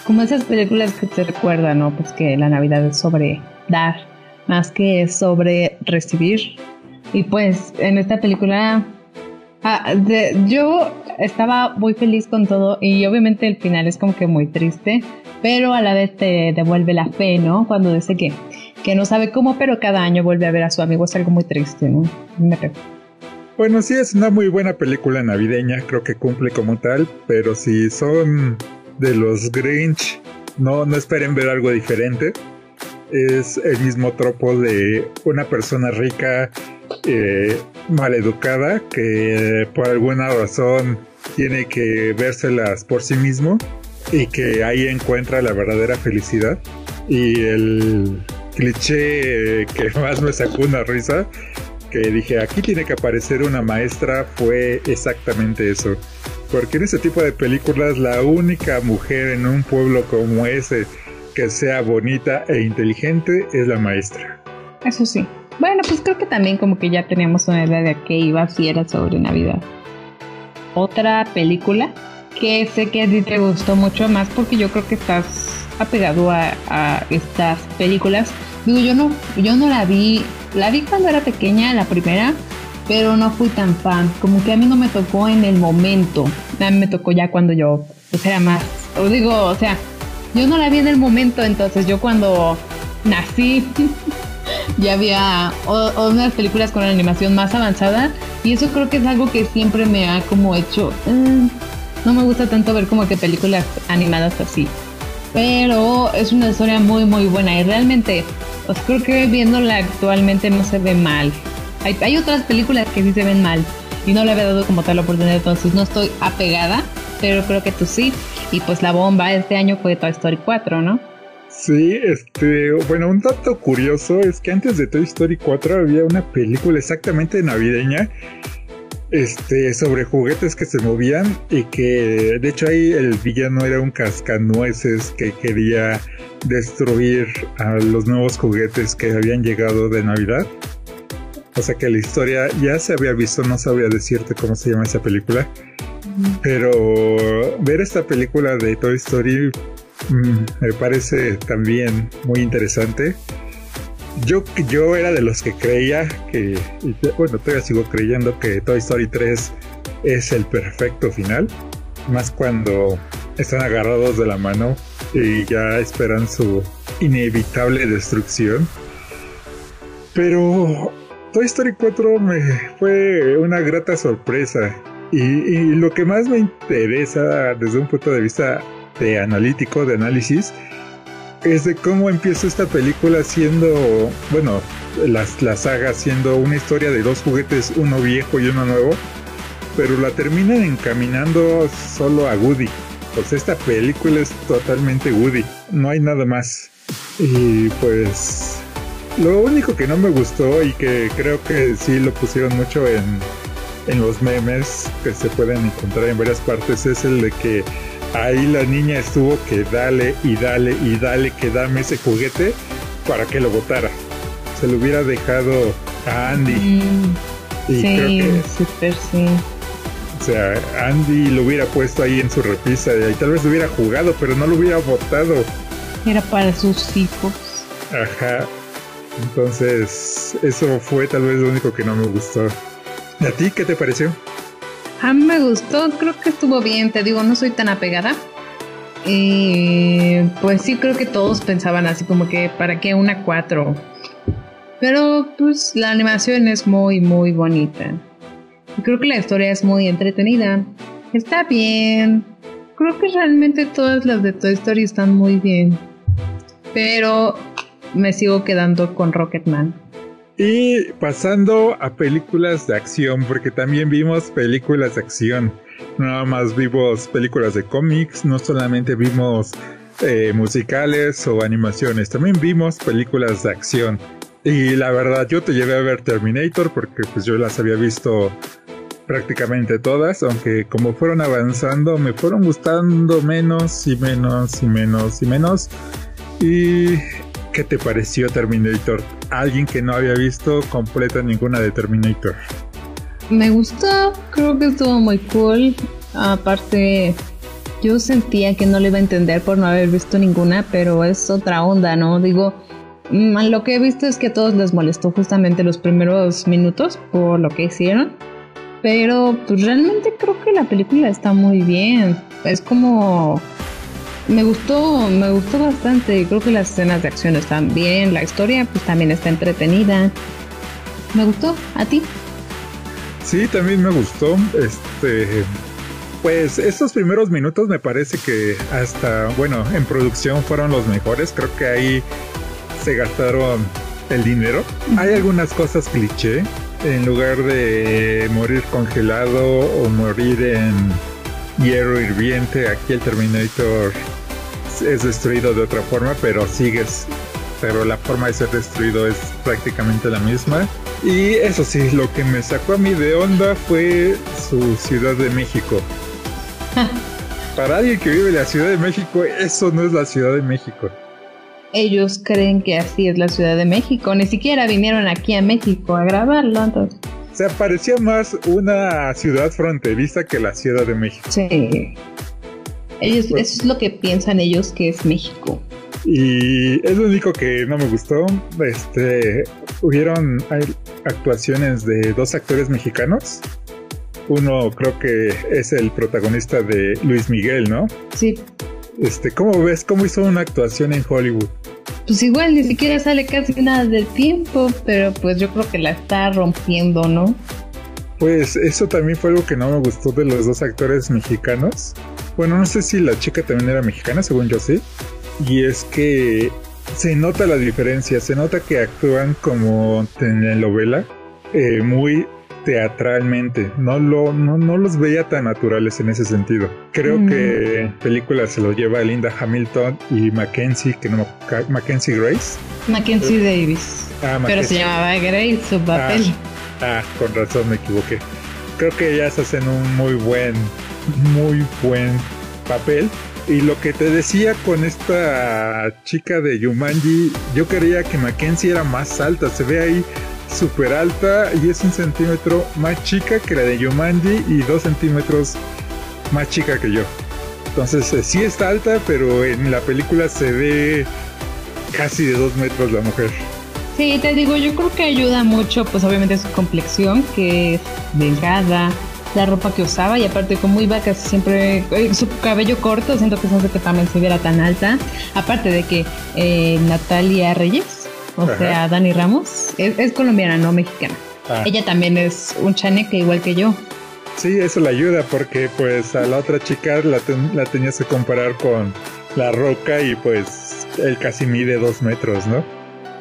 como esas películas que te recuerdan, ¿no? Pues que la Navidad es sobre dar más que es sobre recibir. Y pues en esta película yo estaba muy feliz con todo y obviamente el final es como que muy triste, pero a la vez te devuelve la fe, ¿no? Cuando dice que no sabe cómo, pero cada año vuelve a ver a su amigo. Es algo muy triste, ¿no? Bueno, sí, es una muy buena película navideña, creo que cumple como tal, pero si son de los Grinch, no esperen ver algo diferente. Es el mismo tropo de una persona rica, maleducada, que por alguna razón tiene que vérselas por sí mismo y que ahí encuentra la verdadera felicidad. Y el cliché que más me sacó una risa, que dije, aquí tiene que aparecer una maestra, fue exactamente eso. Porque en ese tipo de películas la única mujer en un pueblo como ese que sea bonita e inteligente es la maestra. Eso sí. Bueno, pues creo que también como que ya teníamos una idea de que iba si era sobre Navidad. Otra película que sé que a ti te gustó mucho más porque yo creo que estás apegado a estas películas. Digo, yo no la vi cuando era pequeña, la primera, pero no fui tan fan, como que a mí no me tocó en el momento, a mí me tocó ya cuando yo, pues era más, os digo, o sea, yo no la vi en el momento, entonces yo cuando nací ya había unas películas con animación más avanzada y eso creo que es algo que siempre me ha como hecho, no me gusta tanto ver como que películas animadas así, pero es una historia muy muy buena y realmente pues, creo que viéndola actualmente no se ve mal. Hay otras películas que sí se ven mal y no le había dado como tal la oportunidad, entonces no estoy apegada, pero creo que tú sí. Y pues la bomba este año fue Toy Story 4, ¿no? Sí, bueno, un dato curioso es que antes de Toy Story 4 había una película exactamente navideña sobre juguetes que se movían y que de hecho ahí el villano era un cascanueces que quería destruir a los nuevos juguetes que habían llegado de Navidad. O sea que la historia ya se había visto, no sabría decirte cómo se llama esa película. Pero ver esta película de Toy Story me parece también muy interesante. Yo era de los que creía que, bueno, todavía sigo creyendo que Toy Story 3 es el perfecto final. Más cuando están agarrados de la mano y ya esperan su inevitable destrucción. Pero Toy Story 4 fue una grata sorpresa y lo que más me interesa desde un punto de vista de analítico, de análisis, es de cómo empieza esta película siendo, bueno, la saga siendo una historia de dos juguetes, uno viejo y uno nuevo, pero la terminan encaminando solo a Woody. Pues esta película es totalmente Woody, no hay nada más. Y pues lo único que no me gustó y que creo que sí lo pusieron mucho en los memes que se pueden encontrar en varias partes es el de que ahí la niña estuvo que dale y dale y dale que dame ese juguete para que lo botara. Se lo hubiera dejado a Andy. Y sí, creo que, super sí. O sea, Andy lo hubiera puesto ahí en su repisa y tal vez lo hubiera jugado, pero no lo hubiera botado. Era para sus hijos. Ajá. Entonces, eso fue tal vez lo único que no me gustó. ¿Y a ti qué te pareció? A mí me gustó, creo que estuvo bien, te digo, no soy tan apegada. Y pues sí, creo que todos pensaban así como que, ¿para qué una 4? Pero pues la animación es muy, muy bonita. Y creo que la historia es muy entretenida. Está bien. creo que realmente todas las de Toy Story están muy bien, pero me sigo quedando con Rocketman. Y pasando a películas de acción, porque también vimos películas de acción. Nada más vimos películas de cómics, no solamente vimos musicales o animaciones, también vimos películas de acción. Y la verdad, yo te llevé a ver Terminator porque pues yo las había visto prácticamente todas, aunque como fueron avanzando me fueron gustando menos y menos y menos y menos. ¿Y qué te pareció Terminator? Alguien que no había visto completa ninguna de Terminator. Me gustó, creo que estuvo muy cool. Aparte, yo sentía que no lo iba a entender por no haber visto ninguna, pero es otra onda, ¿no? Digo, lo que he visto es que a todos les molestó justamente los primeros minutos por lo que hicieron, pero pues realmente creo que la película está muy bien. Es como... Me gustó bastante. Creo que las escenas de acción están bien, la historia pues también está entretenida. Me gustó. ¿A ti? Sí, también me gustó. Pues estos primeros minutos me parece que hasta, bueno, en producción fueron los mejores. Creo que ahí se gastaron el dinero. Hay algunas cosas cliché. En lugar de morir congelado o morir en hierro hirviente, aquí el Terminator es destruido de otra forma, pero la forma de ser destruido es prácticamente la misma. Y eso sí, lo que me sacó a mí de onda fue su Ciudad de México. Para alguien que vive en la Ciudad de México, eso no es la Ciudad de México. Ellos creen que así es la Ciudad de México. Ni siquiera vinieron aquí a México a grabarlo, entonces. O sea, parecía más una ciudad fronteriza que la Ciudad de México. Sí. Ellos, pues, eso es lo que piensan ellos que es México. Y es lo único que no me gustó. Hubieron actuaciones de dos actores mexicanos. Uno creo que es el protagonista de Luis Miguel, ¿no? Sí. ¿Cómo ves? ¿Cómo hizo una actuación en Hollywood? Pues igual, ni siquiera sale casi nada del tiempo, pero pues yo creo que la está rompiendo, ¿no? Pues eso también fue algo que no me gustó de los dos actores mexicanos. Bueno, no sé si la chica también era mexicana, según yo sí. Y es que se nota la diferencia, se nota que actúan como telenovela, muy teatralmente. No los veía tan naturales en ese sentido. Creo que en películas se lo lleva Linda Hamilton y Mackenzie Grace. Mackenzie Davis. Pero se llamaba Grace su papel. Con razón me equivoqué. Creo que ellas hacen un muy buen papel. Y lo que te decía con esta chica de Jumanji, yo quería que Mackenzie era más alta. Se ve ahí súper alta y es 1 centímetro más chica que la de Jumanji y 2 centímetros más chica que yo. Entonces sí está alta, pero en la película se ve casi de 2 metros la mujer. Sí, te digo, yo creo que ayuda mucho, pues obviamente su complexión, que es delgada, la ropa que usaba, y aparte como iba casi siempre, su cabello corto, siento que hace que también se viera tan alta, aparte de que Natalia Reyes, o sea, Dani Ramos, es colombiana, no mexicana. Ella también es un chaneque igual que yo. Sí, eso le ayuda porque pues a la otra chica la tenías que comparar con La Roca y pues él casi mide 2 metros, ¿no?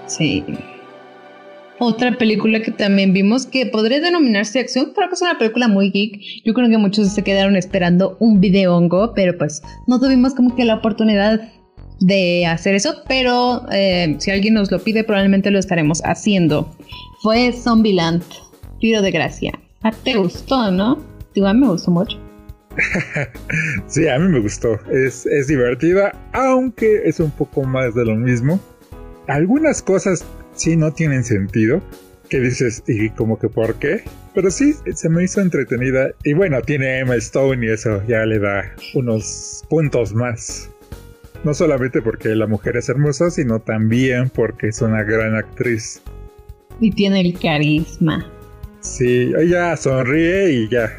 Sí. Otra película que también vimos que podría denominarse acción, pero que es una película muy geek. Yo creo que muchos se quedaron esperando un videoongo, pero pues no tuvimos como que la oportunidad de hacer eso, pero si alguien nos lo pide probablemente lo estaremos haciendo. Fue Zombieland, Tiro de Gracia. ¿Te gustó, no? Digo, a mí me gustó mucho. Sí, a mí me gustó. Es divertida, aunque es un poco más de lo mismo. Algunas cosas sí no tienen sentido, que dices, ¿y como que por qué? Pero sí, se me hizo entretenida. Y bueno, tiene Emma Stone y eso ya le da unos puntos más. No solamente porque la mujer es hermosa, sino también porque es una gran actriz. Y tiene el carisma. Sí, ella sonríe y ya.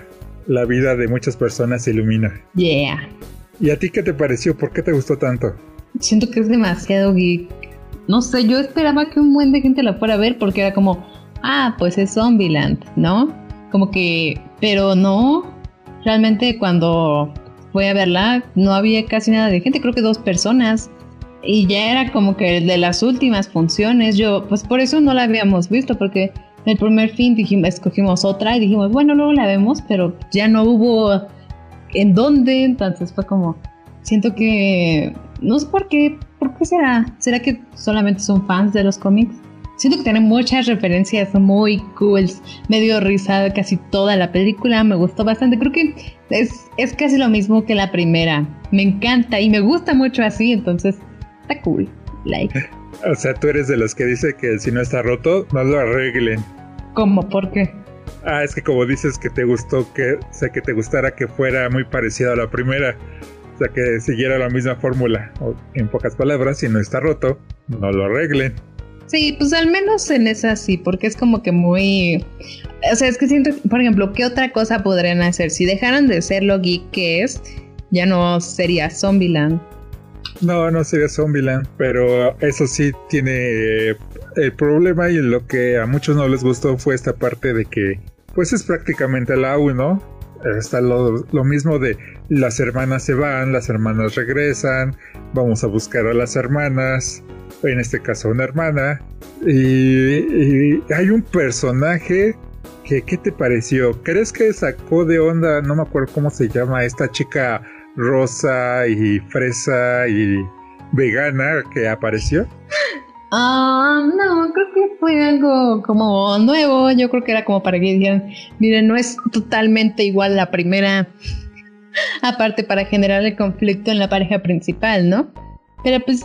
La vida de muchas personas se ilumina. Yeah. ¿Y a ti qué te pareció? ¿Por qué te gustó tanto? Siento que es demasiado geek. No sé, yo esperaba que un buen de gente la fuera a ver porque era como, pues es Zombieland, ¿no? Pero no, realmente cuando Voy a verla, no había casi nada de gente, creo que 2 personas. Y ya era como que de las últimas funciones, yo, pues por eso no la habíamos visto, porque el primer fin dijimos, escogimos otra y dijimos, bueno, luego la vemos, pero ya no hubo en dónde, entonces fue como, siento que, no sé por qué será, ¿será que solamente son fans de los cómics? Siento que tienen muchas referencias muy cool, me dio risa casi toda la película, me gustó bastante, creo que es casi lo mismo que la primera, me encanta y me gusta mucho así, entonces está cool, like. O sea, tú eres de los que dice que si no está roto, no lo arreglen. ¿Cómo? ¿Por qué? Ah, es que como dices que te gustó, que, o sea, que te gustara que fuera muy parecido a la primera, o sea, que siguiera la misma fórmula, o, en pocas palabras, si no está roto, no lo arreglen. Sí, pues al menos en esa sí, porque es como que muy... O sea, es que siento, por ejemplo, ¿qué otra cosa podrían hacer? Si dejaran de ser lo geek que es, ya no sería Zombieland. No, no sería Zombieland, pero eso sí tiene el problema, y lo que a muchos no les gustó fue esta parte de que pues es prácticamente la 1, está lo mismo de las hermanas se van, las hermanas regresan, vamos a buscar a las hermanas, en este caso una hermana, y hay un personaje que, ¿qué te pareció? ¿Crees que sacó de onda? No me acuerdo cómo se llama esta chica rosa y fresa y vegana que apareció. No, creo que fue algo como nuevo. Yo creo que era como para que dijeran, miren, no es totalmente igual la primera. Aparte para generar el conflicto en la pareja principal, ¿no? Pero pues,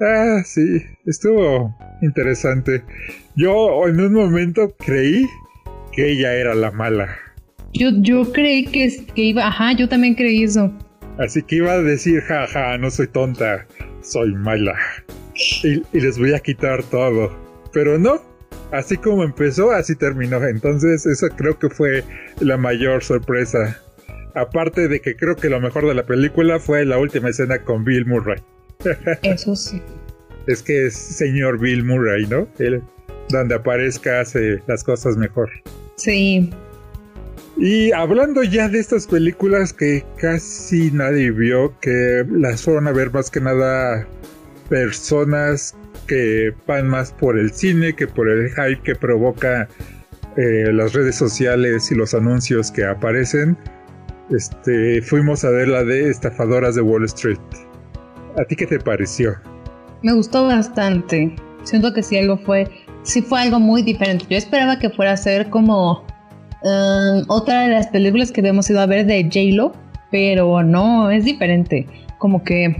Ah, sí, estuvo interesante. Yo en un momento creí que ella era la mala. Yo creí que iba, ajá, yo también creí eso. Así que iba a decir, jaja, no soy tonta, soy mala. Y les voy a quitar todo. Pero no, así como empezó, así terminó. Entonces, esa creo que fue la mayor sorpresa. Aparte de que creo que lo mejor de la película fue la última escena con Bill Murray. Eso sí. Es que es señor Bill Murray, ¿no? Él, donde aparezca, hace las cosas mejor. Sí. Y hablando ya de estas películas que casi nadie vio, que las fueron a ver más que nada personas que van más por el cine que por el hype que provoca las redes sociales y los anuncios que aparecen, fuimos a ver la de Estafadoras de Wall Street. ¿A ti qué te pareció? Me gustó bastante. Siento que sí fue algo muy diferente. Yo esperaba que fuera a ser como... otra de las películas que hemos ido a ver de J-Lo, pero no, es diferente, como que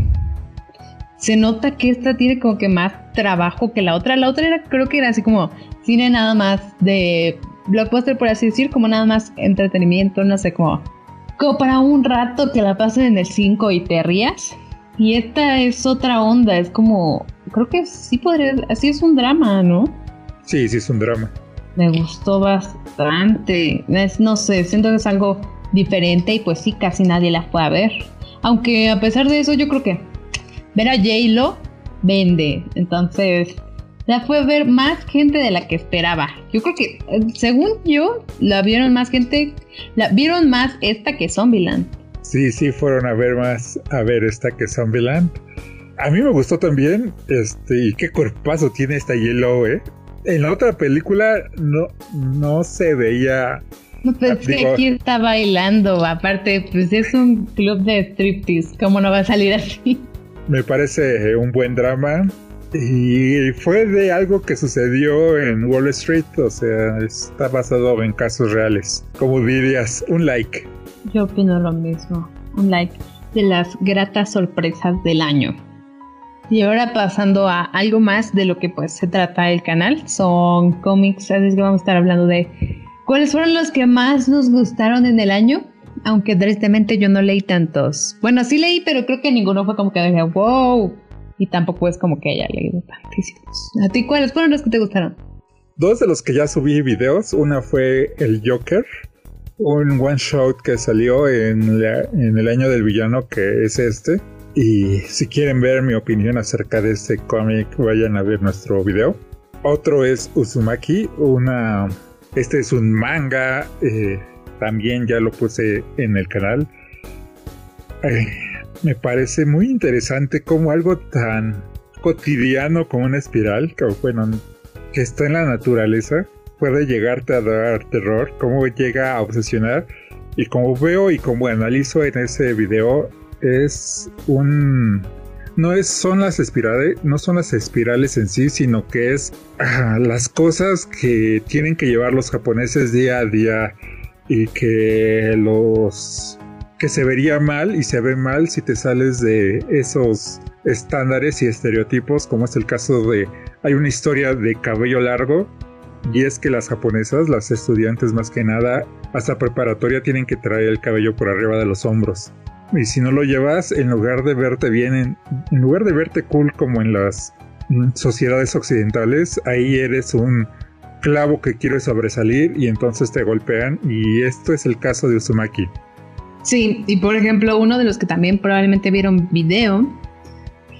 se nota que esta tiene como que más trabajo que la otra era, creo que era así como cine nada más de blockbuster, por así decir, como nada más entretenimiento, no sé, como para un rato que la pasen en el 5 y te rías, y esta es otra onda, es como, creo que sí podría, así es un drama, ¿no? Sí, sí es un drama. Me gustó bastante, no sé, siento que es algo diferente y pues sí, casi nadie la fue a ver. Aunque a pesar de eso, yo creo que ver a J-Lo vende, entonces la fue a ver más gente de la que esperaba. Yo creo que, según yo, la vieron más gente, la vieron más esta que Zombieland. Sí, sí, fueron a ver más, a ver esta que Zombieland. A mí me gustó también, y qué cuerpazo tiene esta J-Lo, En la otra película no se veía... No, pues que aquí está bailando, aparte pues es un club de striptease, ¿cómo no va a salir así? Me parece un buen drama, y fue de algo que sucedió en Wall Street, o sea, está basado en casos reales. ¿Cómo dirías? Un like. Yo opino lo mismo, un like, de las gratas sorpresas del año. Y ahora pasando a algo más de lo que pues se trata el canal, son cómics, así que vamos a estar hablando de cuáles fueron los que más nos gustaron en el año, aunque tristemente yo no leí tantos. Bueno, sí leí, pero creo que ninguno fue como que dije, wow, y tampoco es como que haya leído tantísimos. ¿A ti cuáles fueron los que te gustaron? 2 de los que ya subí videos, una fue El Joker, un one shot que salió en el año del villano, que es este. Y si quieren ver mi opinión acerca de este cómic, vayan a ver nuestro video. Otro es Uzumaki, este es un manga, también ya lo puse en el canal. Me parece muy interesante cómo algo tan cotidiano como una espiral, que, bueno, que está en la naturaleza, puede llegarte a dar terror, cómo llega a obsesionar. Y como veo y como analizo en ese video, es un... No son las espirales en sí, sino que es las cosas que tienen que llevar los japoneses día a día y que se vería mal y se ve mal si te sales de esos estándares y estereotipos, como es el caso de... Hay una historia de cabello largo y es que las japonesas, las estudiantes más que nada, hasta preparatoria tienen que traer el cabello por arriba de los hombros. Y si no lo llevas, en lugar de verte bien, en lugar de verte cool como en las sociedades occidentales, ahí eres un clavo que quiere sobresalir y entonces te golpean. Y esto es el caso de Uzumaki. Sí, y por ejemplo, uno de los que también probablemente vieron video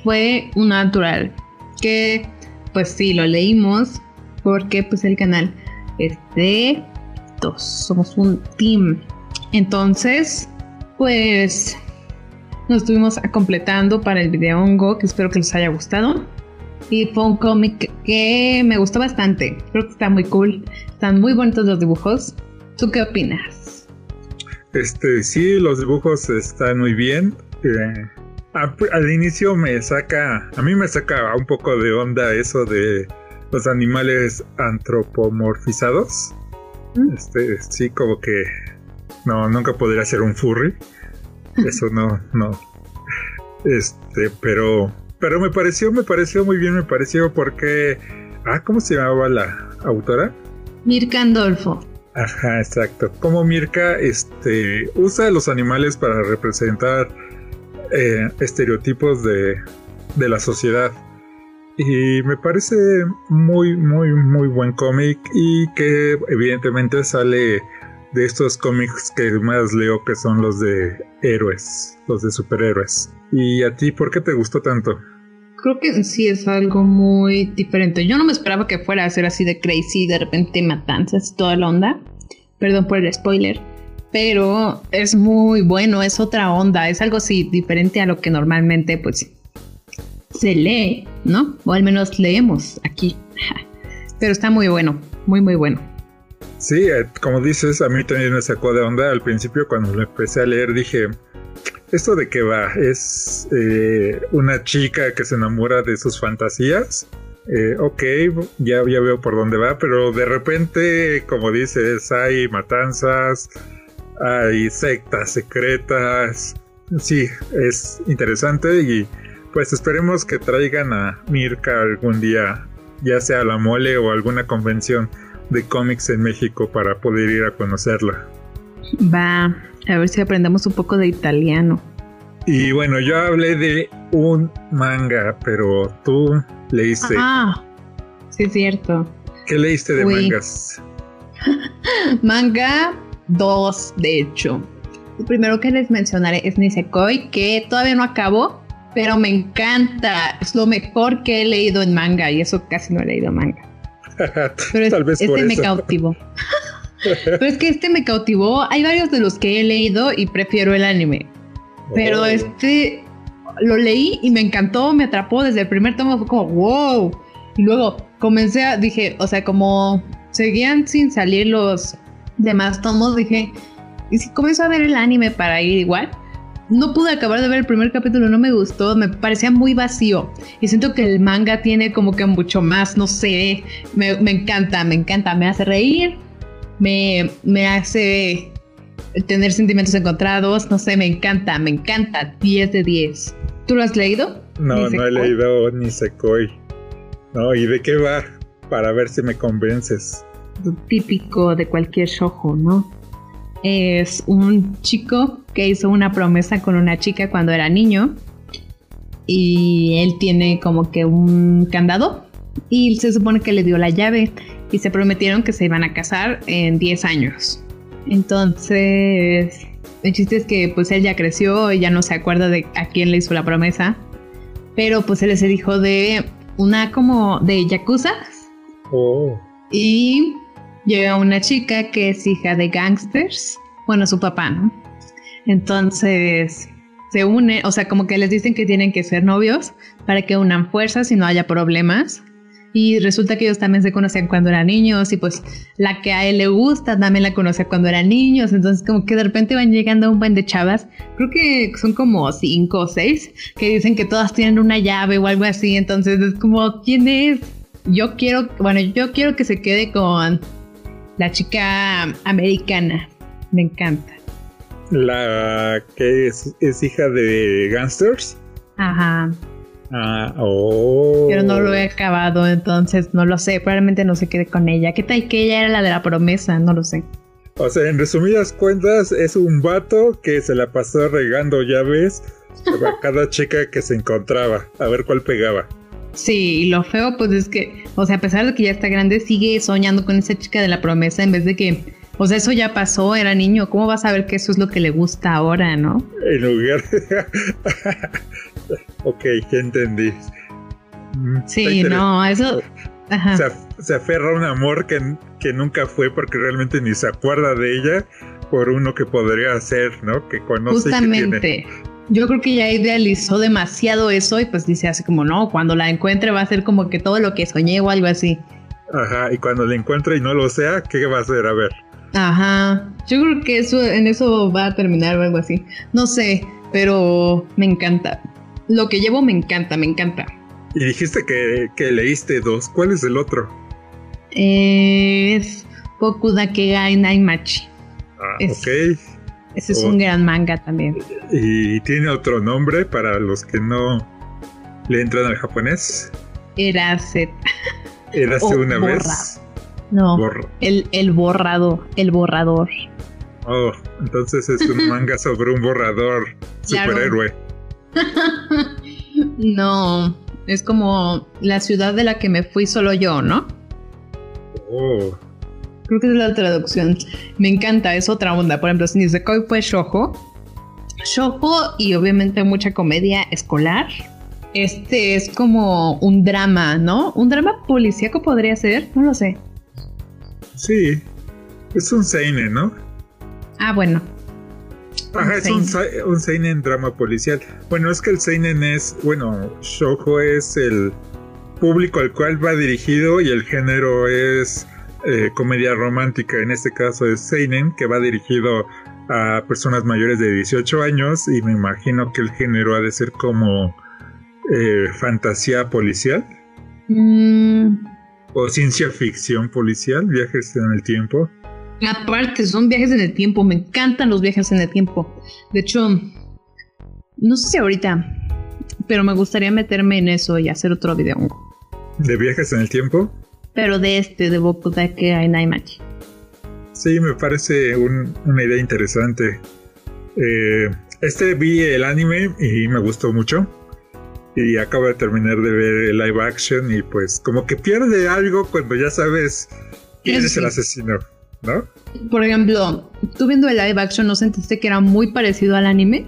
fue un natural, que pues sí, lo leímos porque pues el canal es de dos, somos un team. Entonces... pues nos estuvimos completando para el videongo, que espero que les haya gustado. Y fue un cómic que me gustó bastante. Creo que está muy cool. Están muy bonitos los dibujos. ¿Tú qué opinas? Sí, los dibujos están muy bien. Al inicio a mí me saca un poco de onda eso de los animales antropomorfizados. Sí, como que... no, nunca podría ser un furry. Eso no. Pero me pareció muy bien, me pareció porque... ¿cómo se llamaba la autora? Mirka Andolfo. Ajá, exacto. Como Mirka usa los animales para representar estereotipos de la sociedad. Y me parece muy, muy, muy buen cómic y que evidentemente sale... de estos cómics que más leo, que son los de héroes, los de superhéroes. ¿Y a ti por qué te gustó tanto? Creo que sí es algo muy diferente. Yo no me esperaba que fuera a ser así de crazy, de repente matanzas y toda la onda. Perdón por el spoiler. Pero es muy bueno, es otra onda. Es algo así diferente a lo que normalmente pues se lee, ¿no? O al menos leemos aquí. Pero está muy bueno, muy muy bueno. Sí, como dices, a mí también me sacó de onda. Al principio cuando lo empecé a leer dije, ¿esto de qué va? ¿Es una chica que se enamora de sus fantasías? Ok, ya veo por dónde va, pero de repente, como dices, hay matanzas, hay sectas secretas. Sí, es interesante y pues esperemos que traigan a Mirka algún día, ya sea a la mole o alguna convención de cómics en México para poder ir a conocerla. Va, a ver si aprendemos un poco de italiano. Y bueno, yo hablé de un manga, pero tú leíste. Ah, sí es cierto. ¿Qué leíste de mangas? Manga 2, de hecho. El primero que les mencionaré es Nisekoi, que todavía no acabó, pero me encanta. Es lo mejor que he leído en manga, y eso casi no he leído manga. Pero tal vez por me cautivó. Pero es que me cautivó. Hay varios de los que he leído y prefiero el anime. Pero lo leí y me encantó, me atrapó desde el primer tomo, fue como wow. Y luego dije, o sea, como seguían sin salir los demás tomos, dije, ¿y si comienzo a ver el anime para ir igual? No pude acabar de ver el primer capítulo, no me gustó, me parecía muy vacío. Y siento que el manga tiene como que mucho más, no sé, me encanta, me hace reír, me hace tener sentimientos encontrados, no sé, me encanta, 10 de 10. ¿Tú lo has leído? No he leído Nisekoi. No, ¿y de qué va? Para ver si me convences. Lo típico de cualquier shoujo, ¿no? Es un chico que hizo una promesa con una chica cuando era niño y él tiene como que un candado y se supone que le dio la llave y se prometieron que se iban a casar en 10 años. Entonces el chiste es que pues él ya creció y ya no se acuerda de a quién le hizo la promesa, pero pues él es el hijo de una como de yakuza. Y llega una chica que es hija de gángsters. Bueno, su papá, ¿no? Entonces, se unen, o sea, como que les dicen que tienen que ser novios para que unan fuerzas y no haya problemas. Y resulta que ellos también se conocían cuando eran niños, y pues la que a él le gusta también la conocía cuando eran niños. Entonces como que de repente van llegando un buen de chavas, creo que son como 5 o 6, que dicen que todas tienen una llave o algo así. Entonces es como, ¿quién es? Yo quiero que se quede con la chica americana, me encanta. La que es hija de gangsters. Ajá. Pero no lo he acabado, entonces no lo sé. Probablemente no se quede con ella. ¿Qué tal que ella era la de la promesa? No lo sé. O sea, en resumidas cuentas, es un vato que se la pasó regando llaves a cada chica que se encontraba, a ver cuál pegaba. Sí, y lo feo pues es que, o sea, a pesar de que ya está grande, sigue soñando con esa chica de la promesa, en vez de que, o sea, eso ya pasó, era niño. ¿Cómo vas a ver que eso es lo que le gusta ahora, no? En lugar de... Ok, ya entendí. Sí, no, eso... Ajá. Se aferra a un amor que nunca fue, porque realmente ni se acuerda de ella, por uno que podría ser, ¿no? Que conoce. Justamente. Y que tiene. Yo creo que ya idealizó demasiado eso y pues dice así como, no, cuando la encuentre va a ser como que todo lo que soñé o algo así. Ajá, y cuando la encuentre y no lo sea, ¿qué va a hacer? A ver. Ajá, yo creo que eso, en eso va a terminar o algo así. No sé, pero me encanta. Lo que llevo me encanta. Y dijiste que leíste 2, ¿cuál es el otro? Es Bokuda Kegai Naimachi. Ah, es... ok. Ese es un gran manga también. ¿Y tiene otro nombre para los que no le entran al japonés? Erase una borra. Vez. No, el borrador. Oh, entonces es un manga sobre un borrador superhéroe. No, es como la ciudad de la que me fui solo yo, ¿no? Oh... Creo que es la traducción. Me encanta, es otra onda. Por ejemplo, si dice Koi fue Shoujo, y obviamente mucha comedia escolar. Este es como un drama, ¿no? Un drama policíaco podría ser, no lo sé. Sí, es un seinen, ¿no? Ah, bueno. Ajá, es un seinen drama policial. Bueno, es que el seinen es, bueno, Shoujo es el público al cual va dirigido, y el género es... comedia romántica, en este caso es seinen, que va dirigido a personas mayores de 18 años, y me imagino que el género ha de ser como fantasía policial o ciencia ficción policial, viajes en el tiempo. Aparte son viajes en el tiempo, me encantan los viajes en el tiempo. De hecho, no sé si ahorita, pero me gustaría meterme en eso y hacer otro video de viajes en el tiempo. Pero de Bokuda Kegai Naimachi. Sí, me parece una idea interesante. Vi el anime y me gustó mucho. Y acabo de terminar de ver el live action, y pues como que pierde algo cuando ya sabes quién es el asesino, ¿no? Por ejemplo, tú viendo el live action, ¿no sentiste que era muy parecido al anime?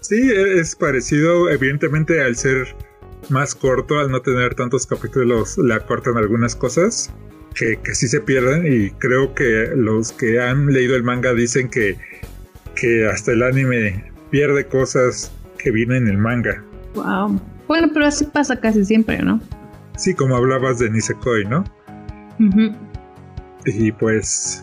Sí, es parecido, evidentemente al ser... más corto, al no tener tantos capítulos, le acortan algunas cosas que sí se pierden, y creo que los que han leído el manga dicen que hasta el anime pierde cosas que vienen en el manga. Wow. Bueno, pero así pasa casi siempre, ¿no? Sí, como hablabas de Nisekoi, ¿no? Uh-huh. Y pues...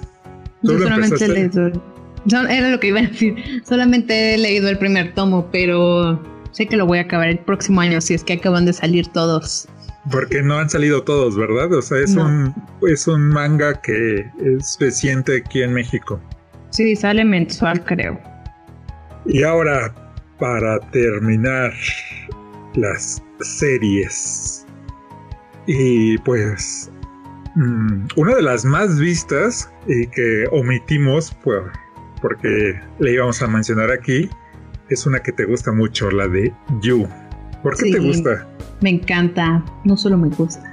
¿tú lo empezaste? Era lo que iba a decir. Solamente he leído el primer tomo, pero... sé que lo voy a acabar el próximo año, si es que acaban de salir todos. Porque no han salido todos, ¿verdad? O sea, es un manga que es reciente aquí en México. Sí, sale mensual, creo. Y ahora, para terminar, las series. Y pues, una de las más vistas, y que omitimos pues, porque le íbamos a mencionar aquí, es una que te gusta mucho, la de You. ¿Por qué te gusta? Me encanta, no solo me gusta.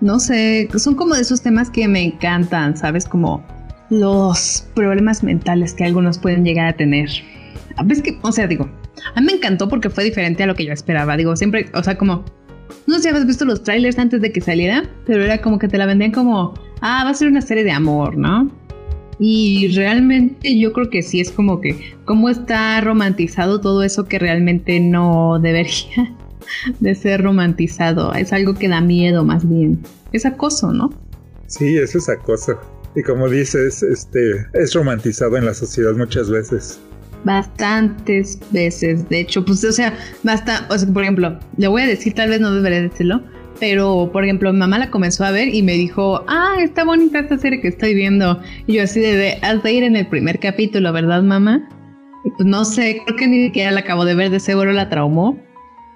No sé, son como de esos temas que me encantan, ¿sabes? Como los problemas mentales que algunos pueden llegar a tener. ¿Ves que? O sea, digo, a mí me encantó porque fue diferente a lo que yo esperaba. Digo, siempre, o sea, como... no sé si habías visto los trailers antes de que saliera, pero era como que te la vendían como... ah, va a ser una serie de amor, ¿no? Y realmente yo creo que sí es como que cómo está romantizado todo eso que realmente no debería de ser romantizado. Es algo que da miedo más bien. Es acoso, ¿no? Sí, eso es acoso. Y como dices, es romantizado en la sociedad muchas veces. Bastantes veces, de hecho, pues, o sea, por ejemplo, le voy a decir, tal vez no debería decirlo, pero, por ejemplo, mi mamá la comenzó a ver y me dijo, está bonita esta serie que estoy viendo, y yo así de, has de ir en el primer capítulo, ¿verdad, mamá? Y pues no sé, creo que ni siquiera la acabo de ver, de seguro la traumó,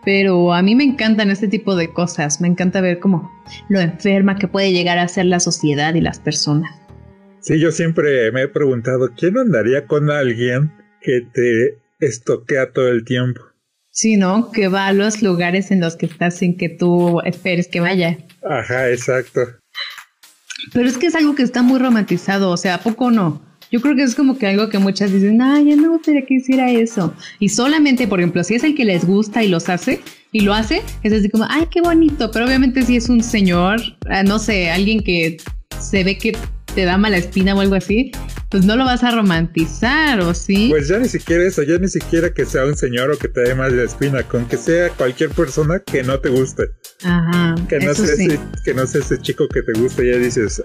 pero a mí me encantan este tipo de cosas, me encanta ver como lo enferma que puede llegar a ser la sociedad y las personas. Sí, yo siempre me he preguntado, ¿quién andaría con alguien que te estoquea todo el tiempo? Sí, ¿no? Que va a los lugares en los que estás sin que tú esperes que vaya. Ajá, exacto. Pero es que es algo que está muy romantizado, o sea, ¿a poco no? Yo creo que es como que algo que muchas dicen, ya no me gustaría que hiciera eso. Y solamente, por ejemplo, si es el que les gusta y lo hace, es así como, ¡ay, qué bonito! Pero obviamente si es un señor, no sé, alguien que se ve que te da mala espina o algo así, pues no lo vas a romantizar, ¿o sí? Pues ya ni siquiera eso, ya ni siquiera que sea un señor o que te dé mala espina, con que sea cualquier persona que no te guste. Ajá, que no sea sí. Que no sea ese chico que te gusta, ya dices,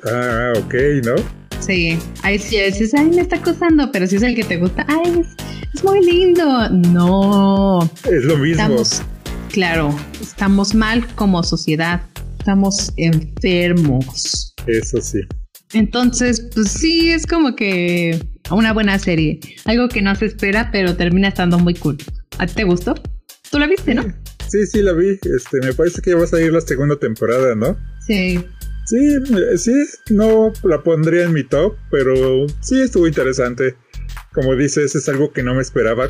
ok, ¿no? Sí, ahí sí dices, ay, me está acosando, pero si es el que te gusta, ay, es muy lindo. No. Es lo mismo. Estamos mal como sociedad, estamos enfermos. Eso sí. Entonces, pues sí, es como que una buena serie. Algo que no se espera, pero termina estando muy cool. ¿A ti te gustó? ¿Tú la viste, no? Sí, la vi. Me parece que ya va a salir la segunda temporada, ¿no? Sí. Sí, no la pondría en mi top, pero sí estuvo interesante. Como dices, es algo que no me esperaba.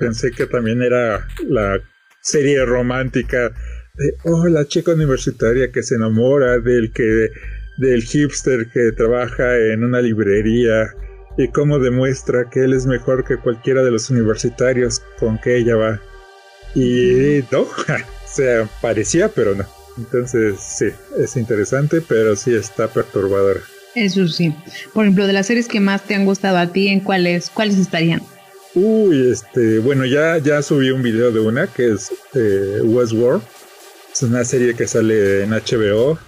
Pensé que también era la serie romántica de, la chica universitaria que se enamora del hipster que trabaja en una librería y cómo demuestra que él es mejor que cualquiera de los universitarios con que ella va. Y no, se parecía, pero no. Entonces, sí, es interesante, pero sí está perturbadora. Eso sí. Por ejemplo, de las series que más te han gustado a ti, ¿en cuáles estarían? Uy, bueno, ya subí un video de una que es Westworld. Es una serie que sale en HBO.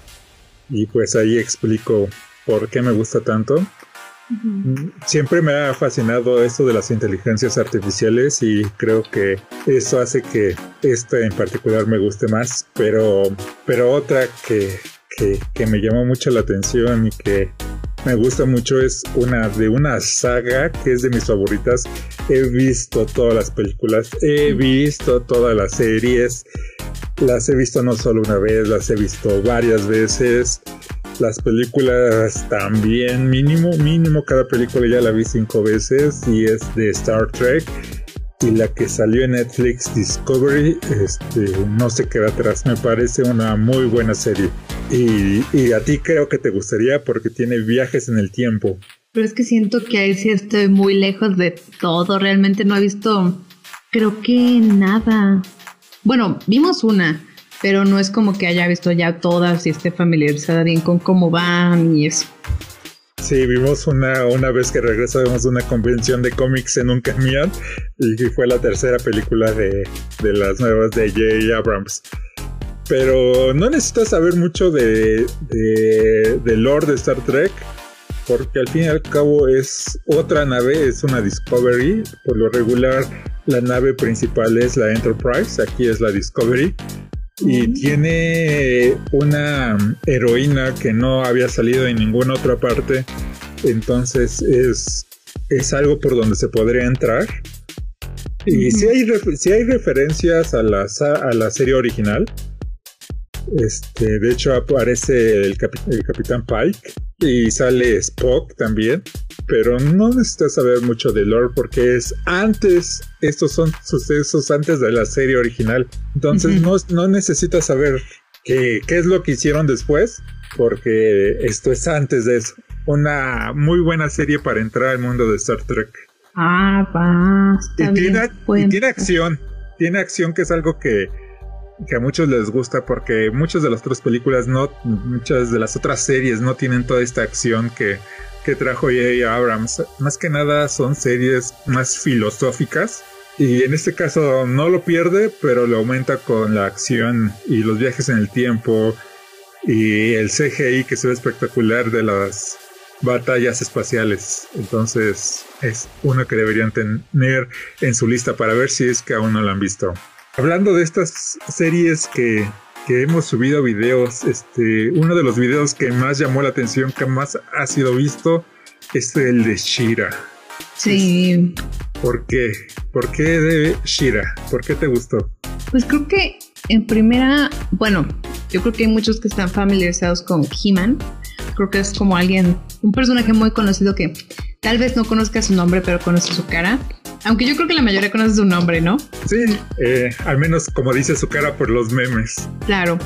Y pues ahí explico por qué me gusta tanto. Uh-huh. Siempre me ha fascinado esto de las inteligencias artificiales y creo que eso hace que esta en particular me guste más. Pero otra que me llamó mucho la atención y que me gusta mucho es una saga que es de mis favoritas. He visto todas las películas, he visto todas las series. Las he visto no solo una vez, las he visto varias veces. Las películas también, mínimo cada película ya la vi 5 veces. Y es de Star Trek. Y la que salió en Netflix, Discovery, no se queda atrás. Me parece una muy buena serie. Y a ti creo que te gustaría porque tiene viajes en el tiempo. Pero es que siento que ahí sí estoy muy lejos de todo. Realmente no he visto, creo que nada. Bueno, vimos una, pero no es como que haya visto ya todas y esté familiarizada bien con cómo van y eso. Sí, vimos una vez que regresamos de una convención de cómics en un camión y fue la tercera película de las nuevas de J.J. Abrams. Pero no necesitas saber mucho de lore de Star Trek, porque al fin y al cabo es otra nave, es una Discovery. Por lo regular, la nave principal es la Enterprise, aquí es la Discovery. Y tiene una heroína que no había salido en ninguna otra parte. Entonces es algo por donde se podría entrar. Y sí hay referencias a la serie original. De hecho aparece el Capitán Pike y sale Spock también, pero no necesitas saber mucho de lore porque es antes, estos son sucesos antes de la serie original, entonces no necesitas saber qué es lo que hicieron después porque esto es antes de eso. Una muy buena serie para entrar al mundo de Star Trek. Tiene acción que es algo que a muchos les gusta porque muchas de las otras series no tienen toda esta acción que que trajo J.J. Abrams. Más que nada son series más filosóficas. Y en este caso no lo pierde, pero lo aumenta con la acción y los viajes en el tiempo y el CGI que se ve espectacular de las batallas espaciales. Entonces es uno que deberían tener en su lista para ver si es que aún no lo han visto. Hablando de estas series que hemos subido videos, uno de los videos que más llamó la atención, que más ha sido visto, es el de She-Ra. Sí. ¿Por qué? ¿Por qué de She-Ra? ¿Por qué te gustó? Pues creo que en primera, bueno, yo creo que hay muchos que están familiarizados con He-Man. Creo que es como alguien, un personaje muy conocido que tal vez no conozca su nombre, pero conoce su cara. Aunque yo creo que la mayoría conoce su nombre, ¿no? Sí, al menos como dice su cara por los memes. Claro,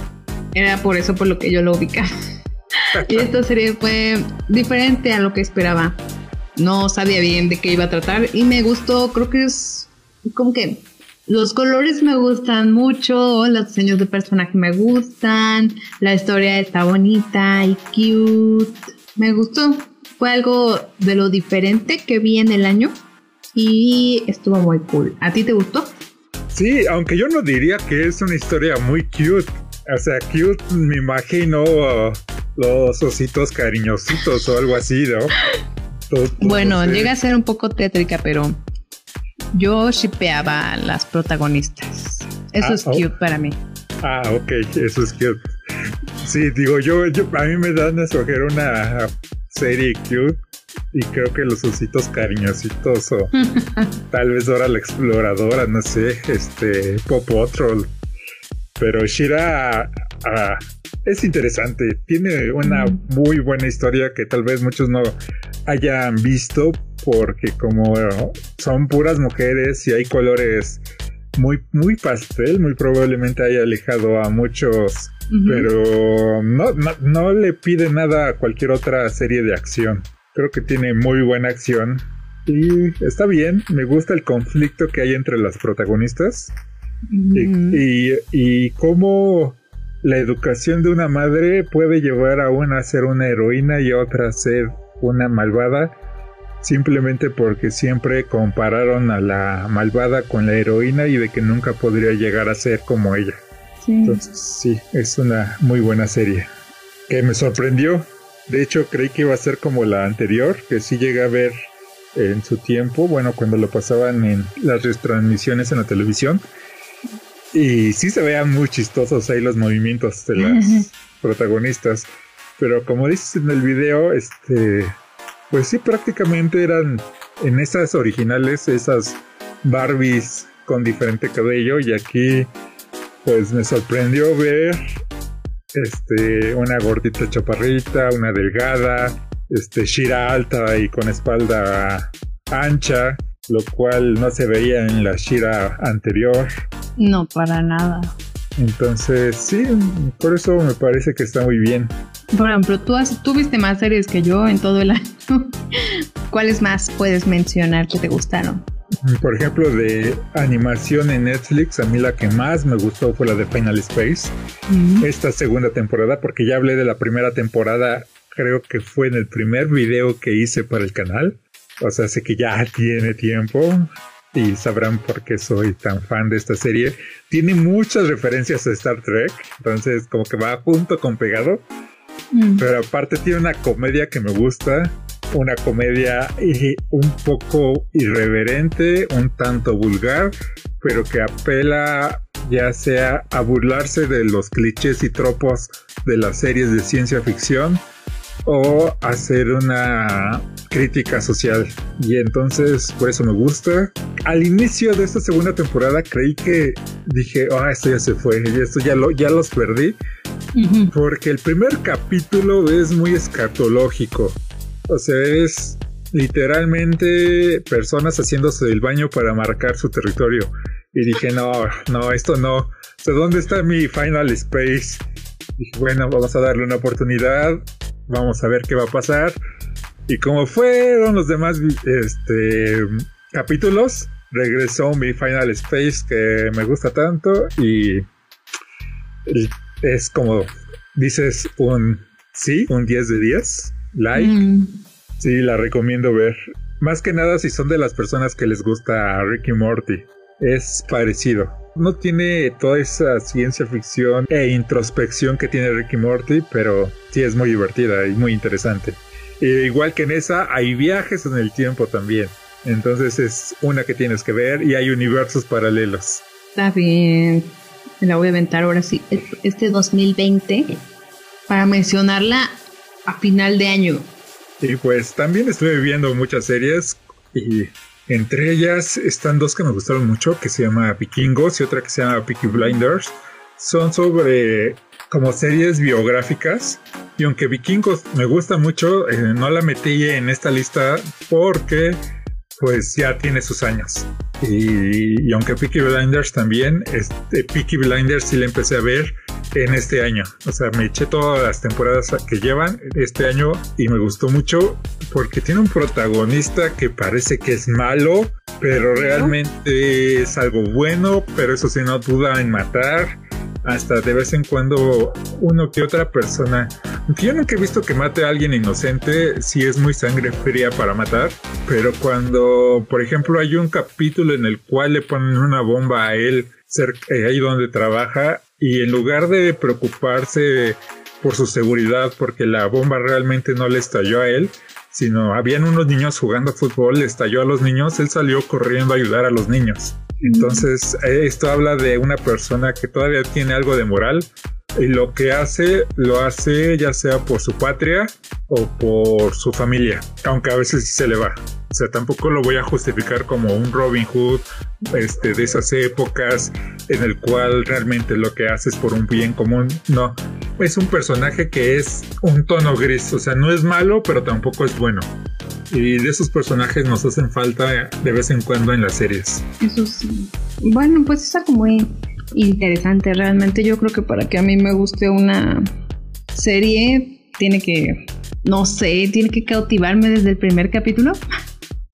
era por eso por lo que yo lo ubicaba. Y esta serie fue diferente a lo que esperaba. No sabía bien de qué iba a tratar y me gustó. Creo que es como que los colores me gustan mucho, los diseños de personaje me gustan, la historia está bonita y cute. Me gustó. Fue algo de lo diferente que vi en el año y estuvo muy cool. ¿A ti te gustó? Sí, aunque yo no diría que es una historia muy cute. O sea, cute me imagino los ositos cariñositos o algo así, ¿no? Bueno, llega a ser un poco tétrica, pero yo shippeaba a las protagonistas. Eso es cute para mí. Ah, ok, eso es cute. Sí, digo, yo a mí me dan a escoger una serie cute y creo que los ositos cariñositos o tal vez Dora la Exploradora, no sé, Popotroll. Pero She-Ra es interesante, tiene una muy buena historia que tal vez muchos no hayan visto porque como son puras mujeres y hay colores muy, muy pastel, muy probablemente haya alejado a muchos, pero no le pide nada a cualquier otra serie de acción. Creo que tiene muy buena acción y está bien, me gusta el conflicto que hay entre las protagonistas. Y cómo la educación de una madre puede llevar a una a ser una heroína y a otra a ser una malvada, simplemente porque siempre compararon a la malvada con la heroína y de que nunca podría llegar a ser como ella. Sí. Entonces sí, es una muy buena serie que me sorprendió. De hecho creí que iba a ser como la anterior, que sí llegué a ver en su tiempo, bueno, cuando lo pasaban en las retransmisiones en la televisión. Y sí se veían muy chistosos ahí los movimientos de las protagonistas. Pero como dices en el video, pues sí, prácticamente eran en esas originales, esas Barbies con diferente cabello. Y aquí, pues me sorprendió ver una gordita chaparrita, una delgada, She-Ra alta y con espalda ancha, lo cual no se veía en la She-Ra anterior. No, para nada. Entonces, sí, por eso me parece que está muy bien. Por ejemplo, tú viste más series que yo en todo el año. ¿Cuáles más puedes mencionar que te gustaron? Por ejemplo, de animación en Netflix, a mí la que más me gustó fue la de Final Space. Esta segunda temporada, porque ya hablé de la primera temporada, creo que fue en el primer video que hice para el canal. O sea, sé que ya tiene tiempo. Y sabrán por qué soy tan fan de esta serie. Tiene muchas referencias a Star Trek. Entonces como que va junto con pegado. Pero aparte tiene una comedia que me gusta. Una comedia un poco irreverente. Un tanto vulgar. Pero que apela ya sea a burlarse de los clichés y tropos de las series de ciencia ficción. O hacer una crítica social. Y entonces por eso me gusta. Al inicio de esta segunda temporada creí que dije, esto ya se fue, esto ya los perdí. Porque el primer capítulo es muy escatológico. O sea, es literalmente personas haciéndose del baño para marcar su territorio. Y dije, no, esto no. O sea, ¿dónde está mi Final Space? Y dije, bueno, vamos a darle una oportunidad. Vamos a ver qué va a pasar. Y como fueron los demás capítulos, regresó mi Final Space que me gusta tanto. Y es como dices un 10 de 10. Like. Sí, la recomiendo ver. Más que nada si son de las personas que les gusta Rick y Morty. Es parecido. No tiene toda esa ciencia ficción e introspección que tiene Rick y Morty, pero sí es muy divertida y muy interesante. Igual que en esa, hay viajes en el tiempo también. Entonces es una que tienes que ver y hay universos paralelos. Está bien. Me la voy a aventar ahora sí. Este 2020 para mencionarla a final de año. Y pues también estuve viendo muchas series y entre ellas están dos que me gustaron mucho, que se llama Vikingos y otra que se llama Peaky Blinders. Son sobre como series biográficas y aunque Vikingos me gusta mucho, no la metí en esta lista porque pues ya tiene sus años. Y aunque Peaky Blinders también, Peaky Blinders sí la empecé a ver en este año. O sea, me eché todas las temporadas que llevan este año y me gustó mucho porque tiene un protagonista que parece que es malo, pero realmente es algo bueno, pero eso sí, no duda en matar. Hasta de vez en cuando uno que otra persona. Yo nunca he visto que mate a alguien inocente, sí es muy sangre fría para matar, pero cuando, por ejemplo, hay un capítulo en el cual le ponen una bomba a él cerca, ahí donde trabaja, y en lugar de preocuparse por su seguridad, porque la bomba realmente no le estalló a él, sino habían unos niños jugando fútbol, le estalló a los niños, él salió corriendo a ayudar a los niños. Entonces esto habla de una persona que todavía tiene algo de moral y lo que hace, lo hace ya sea por su patria o por su familia, aunque a veces sí se le va. O sea, tampoco lo voy a justificar como un Robin Hood de esas épocas en el cual realmente lo que hace es por un bien común. No, es un personaje que es un tono gris, o sea, no es malo pero tampoco es bueno. Y de esos personajes nos hacen falta de vez en cuando en las series. Eso sí. Bueno, pues está como interesante realmente. Yo creo que para que a mí me guste una serie tiene que, no sé, tiene que cautivarme desde el primer capítulo.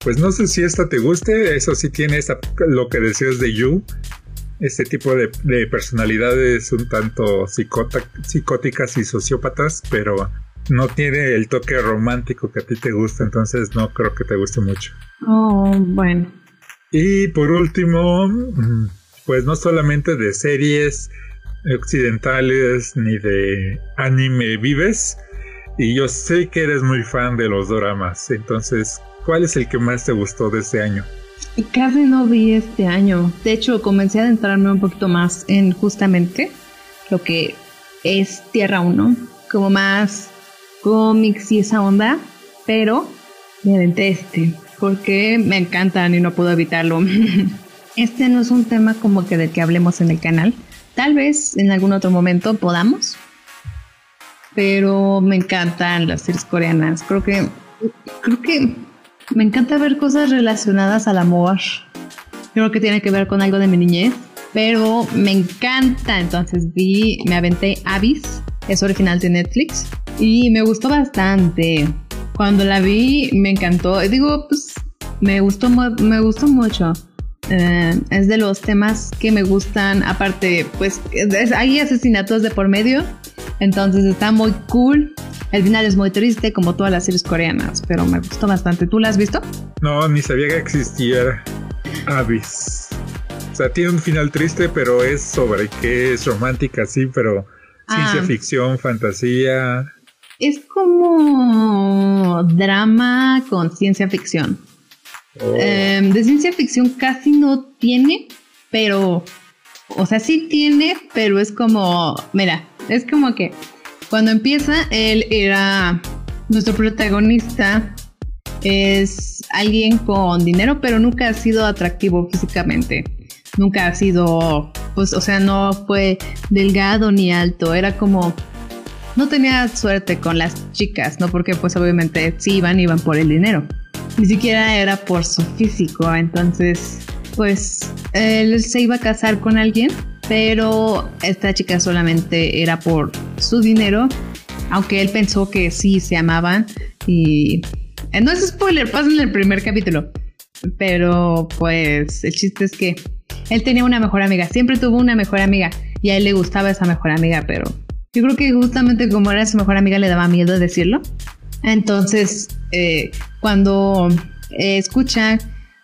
Pues no sé si esta te guste. Eso sí tiene lo que decías de You. Este tipo de personalidades un tanto psicóticas y sociópatas, pero no tiene el toque romántico que a ti te gusta, entonces no creo que te guste mucho. Oh, bueno. Y por último, pues no solamente de series occidentales ni de anime vives, y yo sé que eres muy fan de los doramas, entonces, ¿cuál es el que más te gustó de este año? Casi no vi este año, de hecho comencé a adentrarme un poquito más en justamente lo que es Tierra 1, como más cómics y esa onda, pero me detesté porque me encantan y no puedo evitarlo. Este no es un tema como que del que hablemos en el canal, tal vez en algún otro momento podamos, pero me encantan las series coreanas. Creo que me encanta ver cosas relacionadas al amor, creo que tiene que ver con algo de mi niñez, pero me encanta. Entonces me aventé Abyss, es original de Netflix y me gustó bastante. Cuando la vi me encantó y digo, pues me gustó mucho. Es de los temas que me gustan, aparte pues hay asesinatos de por medio, entonces está muy cool. El final es muy triste como todas las series coreanas, pero me gustó bastante. ¿Tú la has visto? No, ni sabía que existía Abyss. O sea, tiene un final triste, pero es sobre que es romántica, sí, pero ciencia ficción, fantasía. Es como drama con ciencia ficción. Oh. De ciencia ficción casi no tiene, pero, o sea, sí tiene, pero es como, mira, es como que cuando empieza, él era nuestro protagonista, es alguien con dinero, pero nunca ha sido atractivo físicamente. Nunca ha sido, pues, o sea, no fue delgado ni alto, era como, no tenía suerte con las chicas, ¿no? Porque pues obviamente sí iban por el dinero, ni siquiera era por su físico. Entonces, pues, él se iba a casar con alguien, pero esta chica solamente era por su dinero, aunque él pensó que sí se amaban. Y no es spoiler, pásenle el primer capítulo, pero pues el chiste es que él tenía una mejor amiga, siempre tuvo una mejor amiga y a él le gustaba esa mejor amiga, pero yo creo que justamente como era su mejor amiga le daba miedo decirlo. Entonces, cuando escucha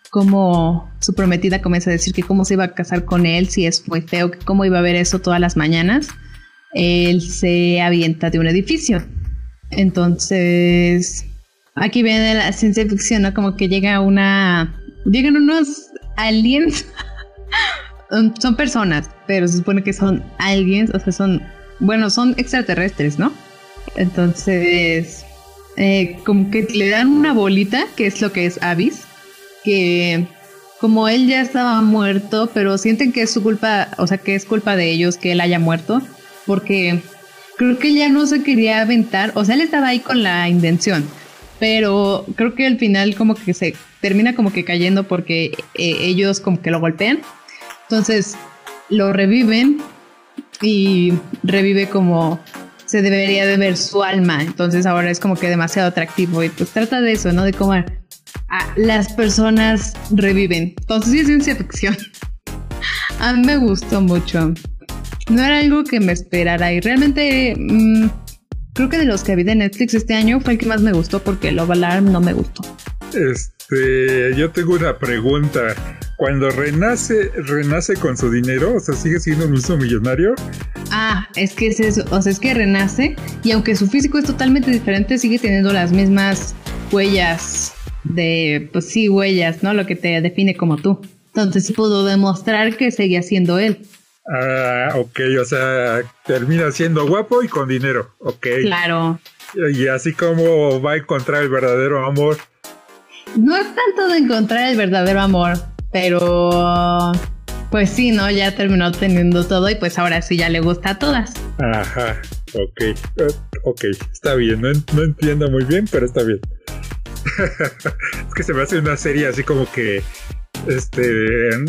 cómo su prometida comienza a decir que cómo se iba a casar con él, si es muy feo, que cómo iba a ver eso todas las mañanas, él se avienta de un edificio. Entonces, aquí viene la ciencia ficción, ¿no? Como que llegan unos aliens. Son personas, pero se supone que son aliens, o sea, son extraterrestres, ¿no? Entonces, como que le dan una bolita, que es lo que es Abyss, que como él ya estaba muerto, pero sienten que es su culpa, o sea, que es culpa de ellos que él haya muerto, porque creo que ya no se quería aventar, o sea, él estaba ahí con la intención, pero creo que al final como que se termina como que cayendo porque ellos como que lo golpean, entonces lo reviven y revive como se debería de ver su alma, entonces ahora es como que demasiado atractivo y pues trata de eso, ¿no? De cómo las personas reviven, entonces sí es ciencia ficción. A mí me gustó mucho. No era algo que me esperara y realmente creo que de los que vi de Netflix este año fue el que más me gustó porque el Love Alarm no me gustó. Yo tengo una pregunta. Cuando renace con su dinero, o sea, sigue siendo un mismo millonario. Ah, es que es eso, o sea, es que renace y aunque su físico es totalmente diferente, sigue teniendo las mismas huellas de, pues sí, huellas, ¿no? Lo que te define como tú. Entonces pudo demostrar que seguía siendo él. Ah, ok, o sea, termina siendo guapo y con dinero, ok. Claro. Y así como va a encontrar el verdadero amor. No es tanto de encontrar el verdadero amor, pero pues sí, ¿no? Ya terminó teniendo todo y pues ahora sí ya le gusta a todas. Ajá, ok, ok, está bien, no entiendo muy bien, pero está bien. Es que se me hace una serie así como que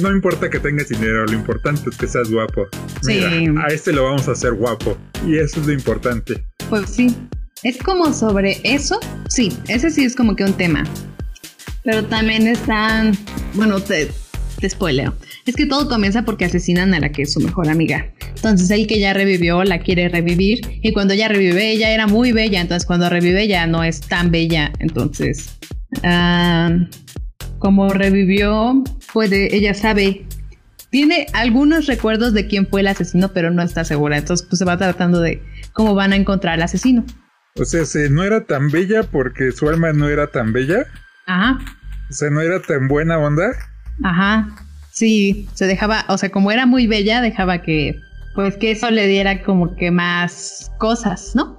no importa que tengas dinero, lo importante es que seas guapo. Mira, sí. A lo vamos a hacer guapo y eso es lo importante. Pues sí, es como sobre eso, sí, ese sí es como que un tema. Pero también están, bueno, te spoileo. Es que todo comienza porque asesinan a la que es su mejor amiga. Entonces él que ya revivió, la quiere revivir. Y cuando ella revive, ella era muy bella. Entonces cuando revive, ya no es tan bella. Entonces, como revivió, puede, ella sabe. Tiene algunos recuerdos de quién fue el asesino, pero no está segura. Entonces pues se va tratando de cómo van a encontrar al asesino. O sea, si no era tan bella porque su alma no era tan bella. Ajá. O sea, no era tan buena onda. Ajá. Sí, se dejaba, o sea, como era muy bella, dejaba que, pues que eso le diera como que más cosas, ¿no?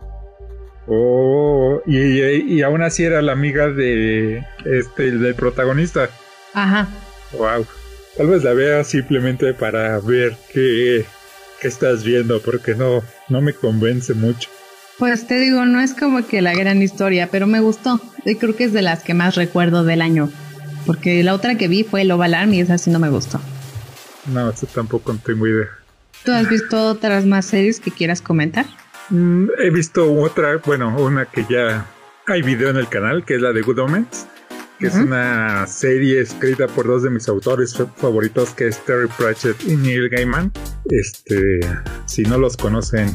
Oh, y aún así era la amiga de del protagonista. Ajá. Wow. Tal vez la vea simplemente para ver qué estás viendo, porque no me convence mucho. Pues te digo, no es como que la gran historia, pero me gustó. Yo creo que es de las que más recuerdo del año. Porque la otra que vi fue Love Alarm y esa sí no me gustó. No, esa tampoco no tengo idea. ¿Tú has visto otras más series que quieras comentar? He visto otra, bueno, una que ya hay video en el canal, que es la de Good Omens. Que es una serie escrita por dos de mis autores favoritos, que es Terry Pratchett y Neil Gaiman. Si no los conocen,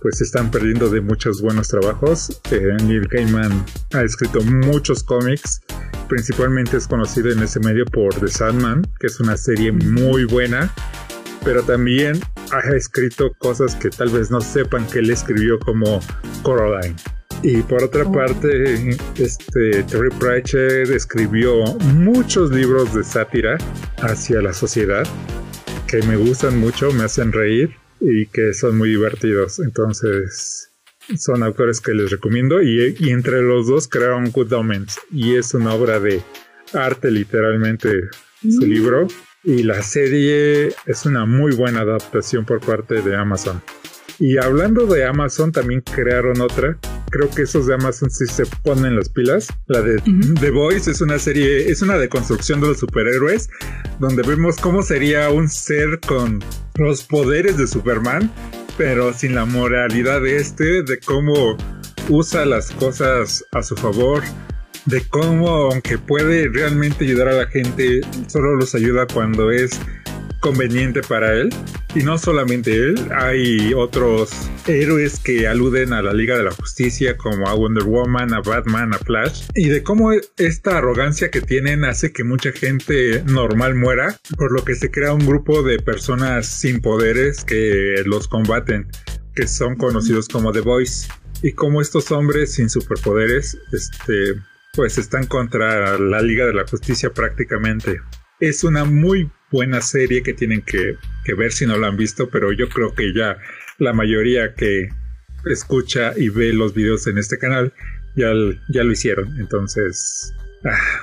pues se están perdiendo de muchos buenos trabajos. Neil Gaiman ha escrito muchos cómics, principalmente es conocido en ese medio por The Sandman, que es una serie muy buena, pero también ha escrito cosas que tal vez no sepan que él escribió, como Coraline. Y por otra parte, Terry Pratchett escribió muchos libros de sátira hacia la sociedad que me gustan mucho, me hacen reír y que son muy divertidos. Entonces son autores que les recomiendo y entre los dos crearon Good Omens y es una obra de arte literalmente su libro, y la serie es una muy buena adaptación por parte de Amazon. Y hablando de Amazon, también crearon otra, creo que esos de Amazon sí se ponen las pilas, la de The Boys. Es una serie, es una deconstrucción de los superhéroes, donde vemos cómo sería un ser con los poderes de Superman, pero sin la moralidad de de cómo usa las cosas a su favor, de cómo, aunque puede realmente ayudar a la gente, solo los ayuda cuando es conveniente para él. Y no solamente él, hay otros héroes que aluden a la Liga de la Justicia, como a Wonder Woman, a Batman, a Flash, y de cómo esta arrogancia que tienen hace que mucha gente normal muera, por lo que se crea un grupo de personas sin poderes que los combaten, que son conocidos como The Boys, y como estos hombres sin superpoderes, pues están contra la Liga de la Justicia prácticamente. Es una muy buena serie que tienen que ver si no la han visto, pero yo creo que ya la mayoría que escucha y ve los videos en este canal ya lo hicieron. Entonces,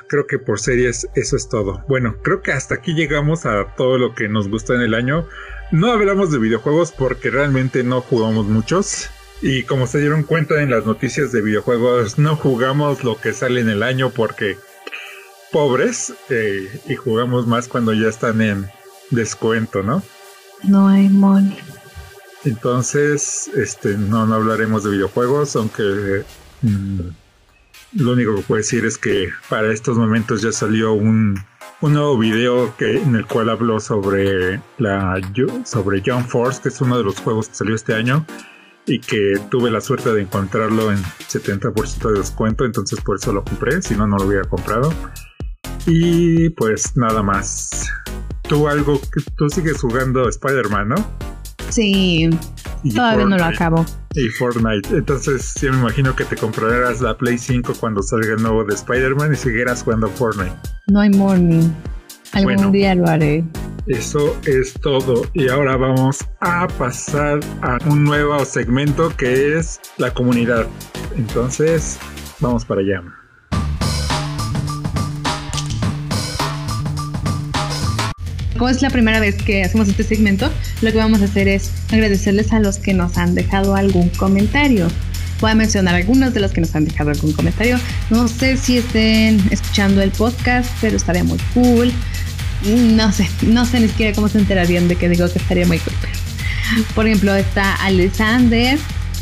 creo que por series eso es todo. Bueno, creo que hasta aquí llegamos a todo lo que nos gustó en el año. No hablamos de videojuegos porque realmente no jugamos muchos. Y como se dieron cuenta en las noticias de videojuegos, no jugamos lo que sale en el año porque pobres, y jugamos más cuando ya están en descuento, ¿no? No hay money. Entonces, no hablaremos de videojuegos, aunque lo único que puedo decir es que para estos momentos ya salió un nuevo video en el cual habló sobre Jump Force, que es uno de los juegos que salió este año, y que tuve la suerte de encontrarlo en 70% de descuento, entonces por eso lo compré, si no, no lo hubiera comprado. Y pues nada más. Tú sigues jugando Spider-Man, ¿no? Sí, y todavía Fortnite, no lo acabo. Y Fortnite, entonces yo me imagino que te comprarás la Play 5 cuando salga el nuevo de Spider-Man y seguirás jugando Fortnite. No hay morning, algún día lo haré. Eso es todo, y ahora vamos a pasar a un nuevo segmento que es la comunidad. Entonces, vamos para allá. Como es la primera vez que hacemos este segmento, lo que vamos a hacer es agradecerles a los que nos han dejado algún comentario. Voy a mencionar algunos de los que nos han dejado algún comentario. No sé si estén escuchando el podcast, pero estaría muy cool. No sé ni siquiera cómo se enterarían de que digo que estaría muy cool. Por ejemplo, está Alexander,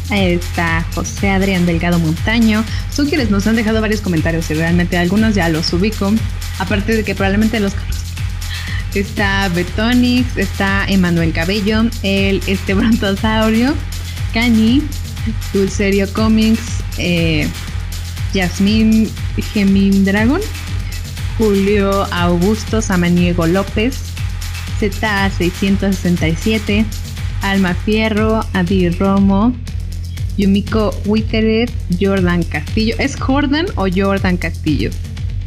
está José Adrián Delgado Montaño. Son quienes nos han dejado varios comentarios y realmente algunos ya los ubico, aparte de que probablemente los conozco. Está Betonix, está Emanuel Cabello, el Brontosaurio, Cani, Dulcerio Comics, Yasmín Gemín Dragon, Julio Augusto Samaniego López, Z667, Alma Fierro, Adi Romo, Yumiko Witteret, Jordan Castillo. ¿Es Jordan o Jordan Castillo?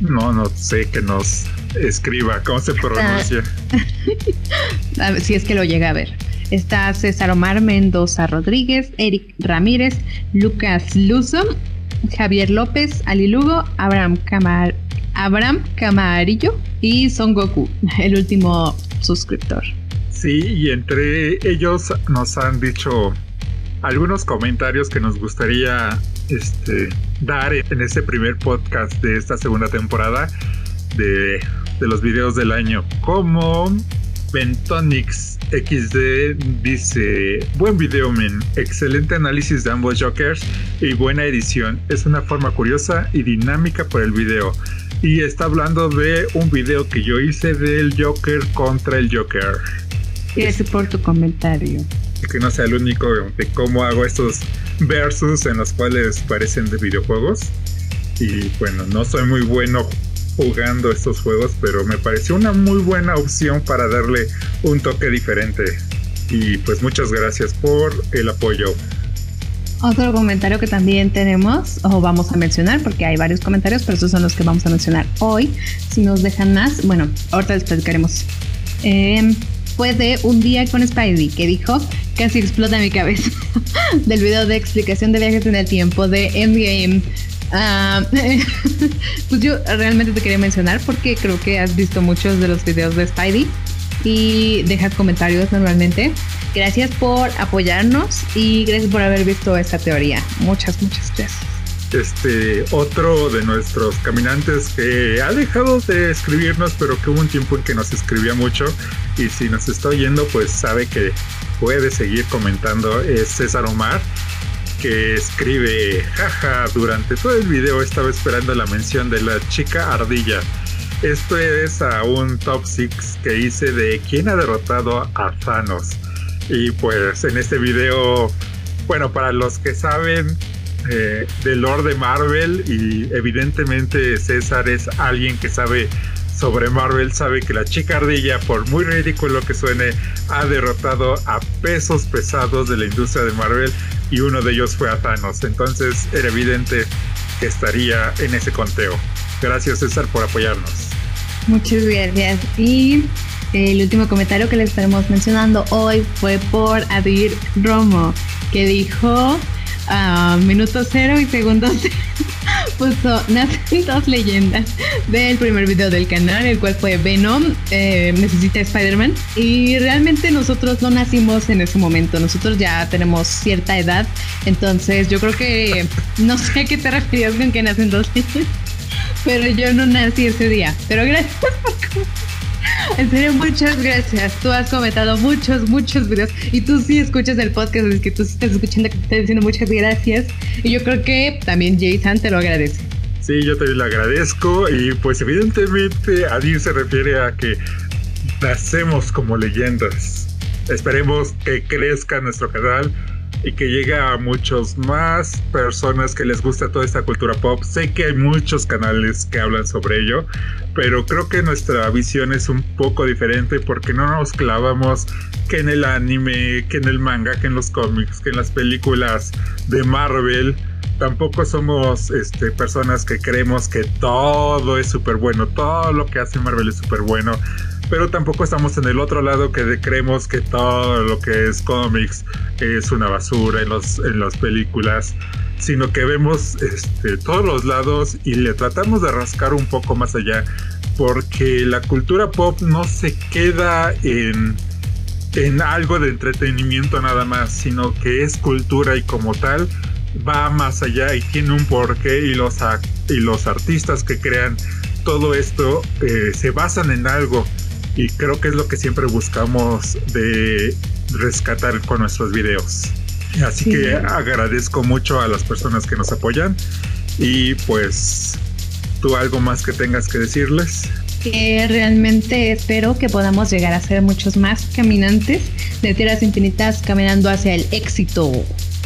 No sé que nos escriba, ¿cómo se pronuncia? Si es que lo llega a ver. Está César Omar Mendoza Rodríguez, Eric Ramírez, Lucas Luzo, Javier López, Ali Lugo, Abraham Camarillo y Son Goku, el último suscriptor. Sí, y entre ellos nos han dicho algunos comentarios que nos gustaría dar en este primer podcast de esta segunda temporada de los videos del año. Como Bentonix XD dice: buen video, men, excelente análisis de ambos Jokers y buena edición, es una forma curiosa y dinámica por el video. Y está hablando de un video que yo hice del Joker contra el Joker. Gracias por tu comentario. Que no sea el único de cómo hago estos versus en los cuales parecen de videojuegos. Y bueno, no soy muy bueno jugando estos juegos, pero me pareció una muy buena opción para darle un toque diferente. Y pues muchas gracias por el apoyo. Otro comentario que también tenemos, o vamos a mencionar, porque hay varios comentarios, pero esos son los que vamos a mencionar hoy. Si nos dejan más, bueno, ahorita les platicaremos. Fue de Un Día con Spidey, que dijo: casi explota mi cabeza, del video de explicación de viajes en el tiempo de Endgame. Pues yo realmente te quería mencionar porque creo que has visto muchos de los videos de Spidey y dejas comentarios normalmente. Gracias por apoyarnos y gracias por haber visto esta teoría. Muchas gracias. Otro de nuestros caminantes que ha dejado de escribirnos, pero que hubo un tiempo en que nos escribía mucho, y si nos está oyendo pues sabe que puede seguir comentando, es César Omar, que escribe: jaja, durante todo el video estaba esperando la mención de la chica ardilla. Esto es a un top 6 que hice de quién ha derrotado a Thanos. Y pues en este video, bueno, para los que saben del lore de Marvel, y evidentemente César es alguien que sabe sobre Marvel, sabe que la chica ardilla, por muy ridículo que suene, ha derrotado a pesos pesados de la industria de Marvel, y uno de ellos fue a Thanos. Entonces era evidente que estaría en ese conteo. Gracias, César, por apoyarnos. Muchas gracias. Y el último comentario que les estaremos mencionando hoy fue por Adir Romo, que dijo minuto cero y segundo cero. Puso, nacen dos leyendas del primer video del canal, el cual fue Venom, necesita Spider-Man, y realmente nosotros no nacimos en ese momento, nosotros ya tenemos cierta edad, entonces yo creo que, no sé a qué te referías con que nacen dos leyendas, pero yo no nací ese día, pero gracias por en serio, muchas gracias. Tú has comentado muchos videos, y tú sí escuchas el podcast, es que tú sí estás escuchando, que te estoy diciendo muchas gracias. Y yo creo que también Jason te lo agradece. Sí, yo también lo agradezco. Y pues evidentemente a Dir se refiere a que nacemos como leyendas. Esperemos que crezca nuestro canal y que llegue a muchos más personas que les gusta toda esta cultura pop. Sé que hay muchos canales que hablan sobre ello, pero creo que nuestra visión es un poco diferente, porque no nos clavamos que en el anime, que en el manga, que en los cómics, que en las películas de Marvel. Tampoco somos personas que creemos que todo es súper bueno, todo lo que hace Marvel es súper bueno, pero tampoco estamos en el otro lado que creemos que todo lo que es cómics es una basura en las películas, sino que vemos todos los lados y le tratamos de rascar un poco más allá, porque la cultura pop no se queda en algo de entretenimiento nada más, sino que es cultura y como tal va más allá y tiene un porqué, y los artistas que crean todo esto se basan en algo. Y creo que es lo que siempre buscamos de rescatar con nuestros videos. Así sí, que agradezco mucho a las personas que nos apoyan. Y pues, ¿tú algo más que tengas que decirles? Que realmente espero que podamos llegar a ser muchos más caminantes de Tierras Infinitas caminando hacia el éxito.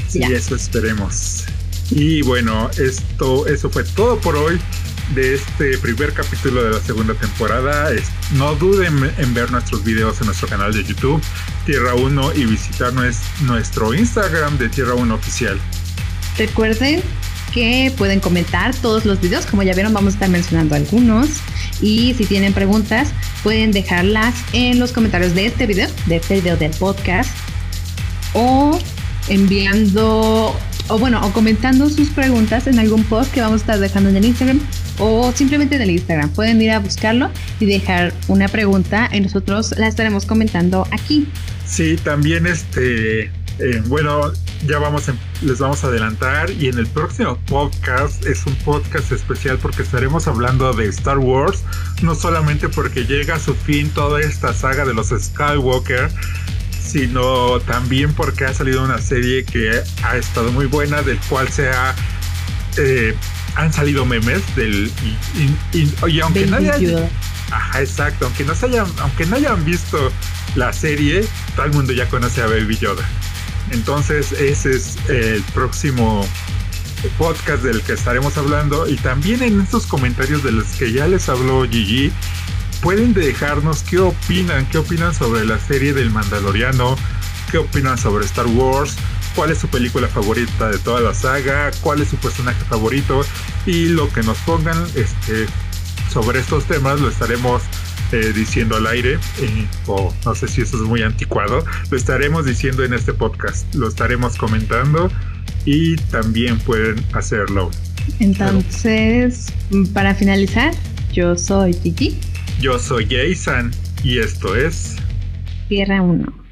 Sí, ya. Eso esperemos. Y bueno, eso fue todo por hoy de este primer capítulo de la segunda temporada. No duden en ver nuestros videos en nuestro canal de YouTube Tierra 1 y visitar nuestro Instagram de Tierra 1 Oficial. Recuerden que pueden comentar todos los videos, como ya vieron vamos a estar mencionando algunos, y si tienen preguntas pueden dejarlas en los comentarios de este video del podcast, o enviando o comentando sus preguntas en algún post que vamos a estar dejando en el Instagram, o simplemente en el Instagram pueden ir a buscarlo y dejar una pregunta y nosotros la estaremos comentando aquí. Sí, también ya les vamos a adelantar, y en el próximo podcast es un podcast especial porque estaremos hablando de Star Wars, no solamente porque llega a su fin toda esta saga de los Skywalker, sino también porque ha salido una serie que ha estado muy buena, del cual han salido memes y aunque nadie haya, aunque no hayan visto la serie, todo el mundo ya conoce a Baby Yoda. Entonces ese es el próximo podcast del que estaremos hablando, y también en estos comentarios de los que ya les habló Gigi pueden dejarnos qué opinan sobre la serie del Mandaloriano, qué opinan sobre Star Wars, cuál es su película favorita de toda la saga, cuál es su personaje favorito, y lo que nos pongan sobre estos temas lo estaremos diciendo al aire, o no sé si eso es muy anticuado, lo estaremos diciendo en este podcast, lo estaremos comentando, y también pueden hacerlo. Entonces, para finalizar, yo soy Gigi. Yo soy Jason y esto es Tierra 1.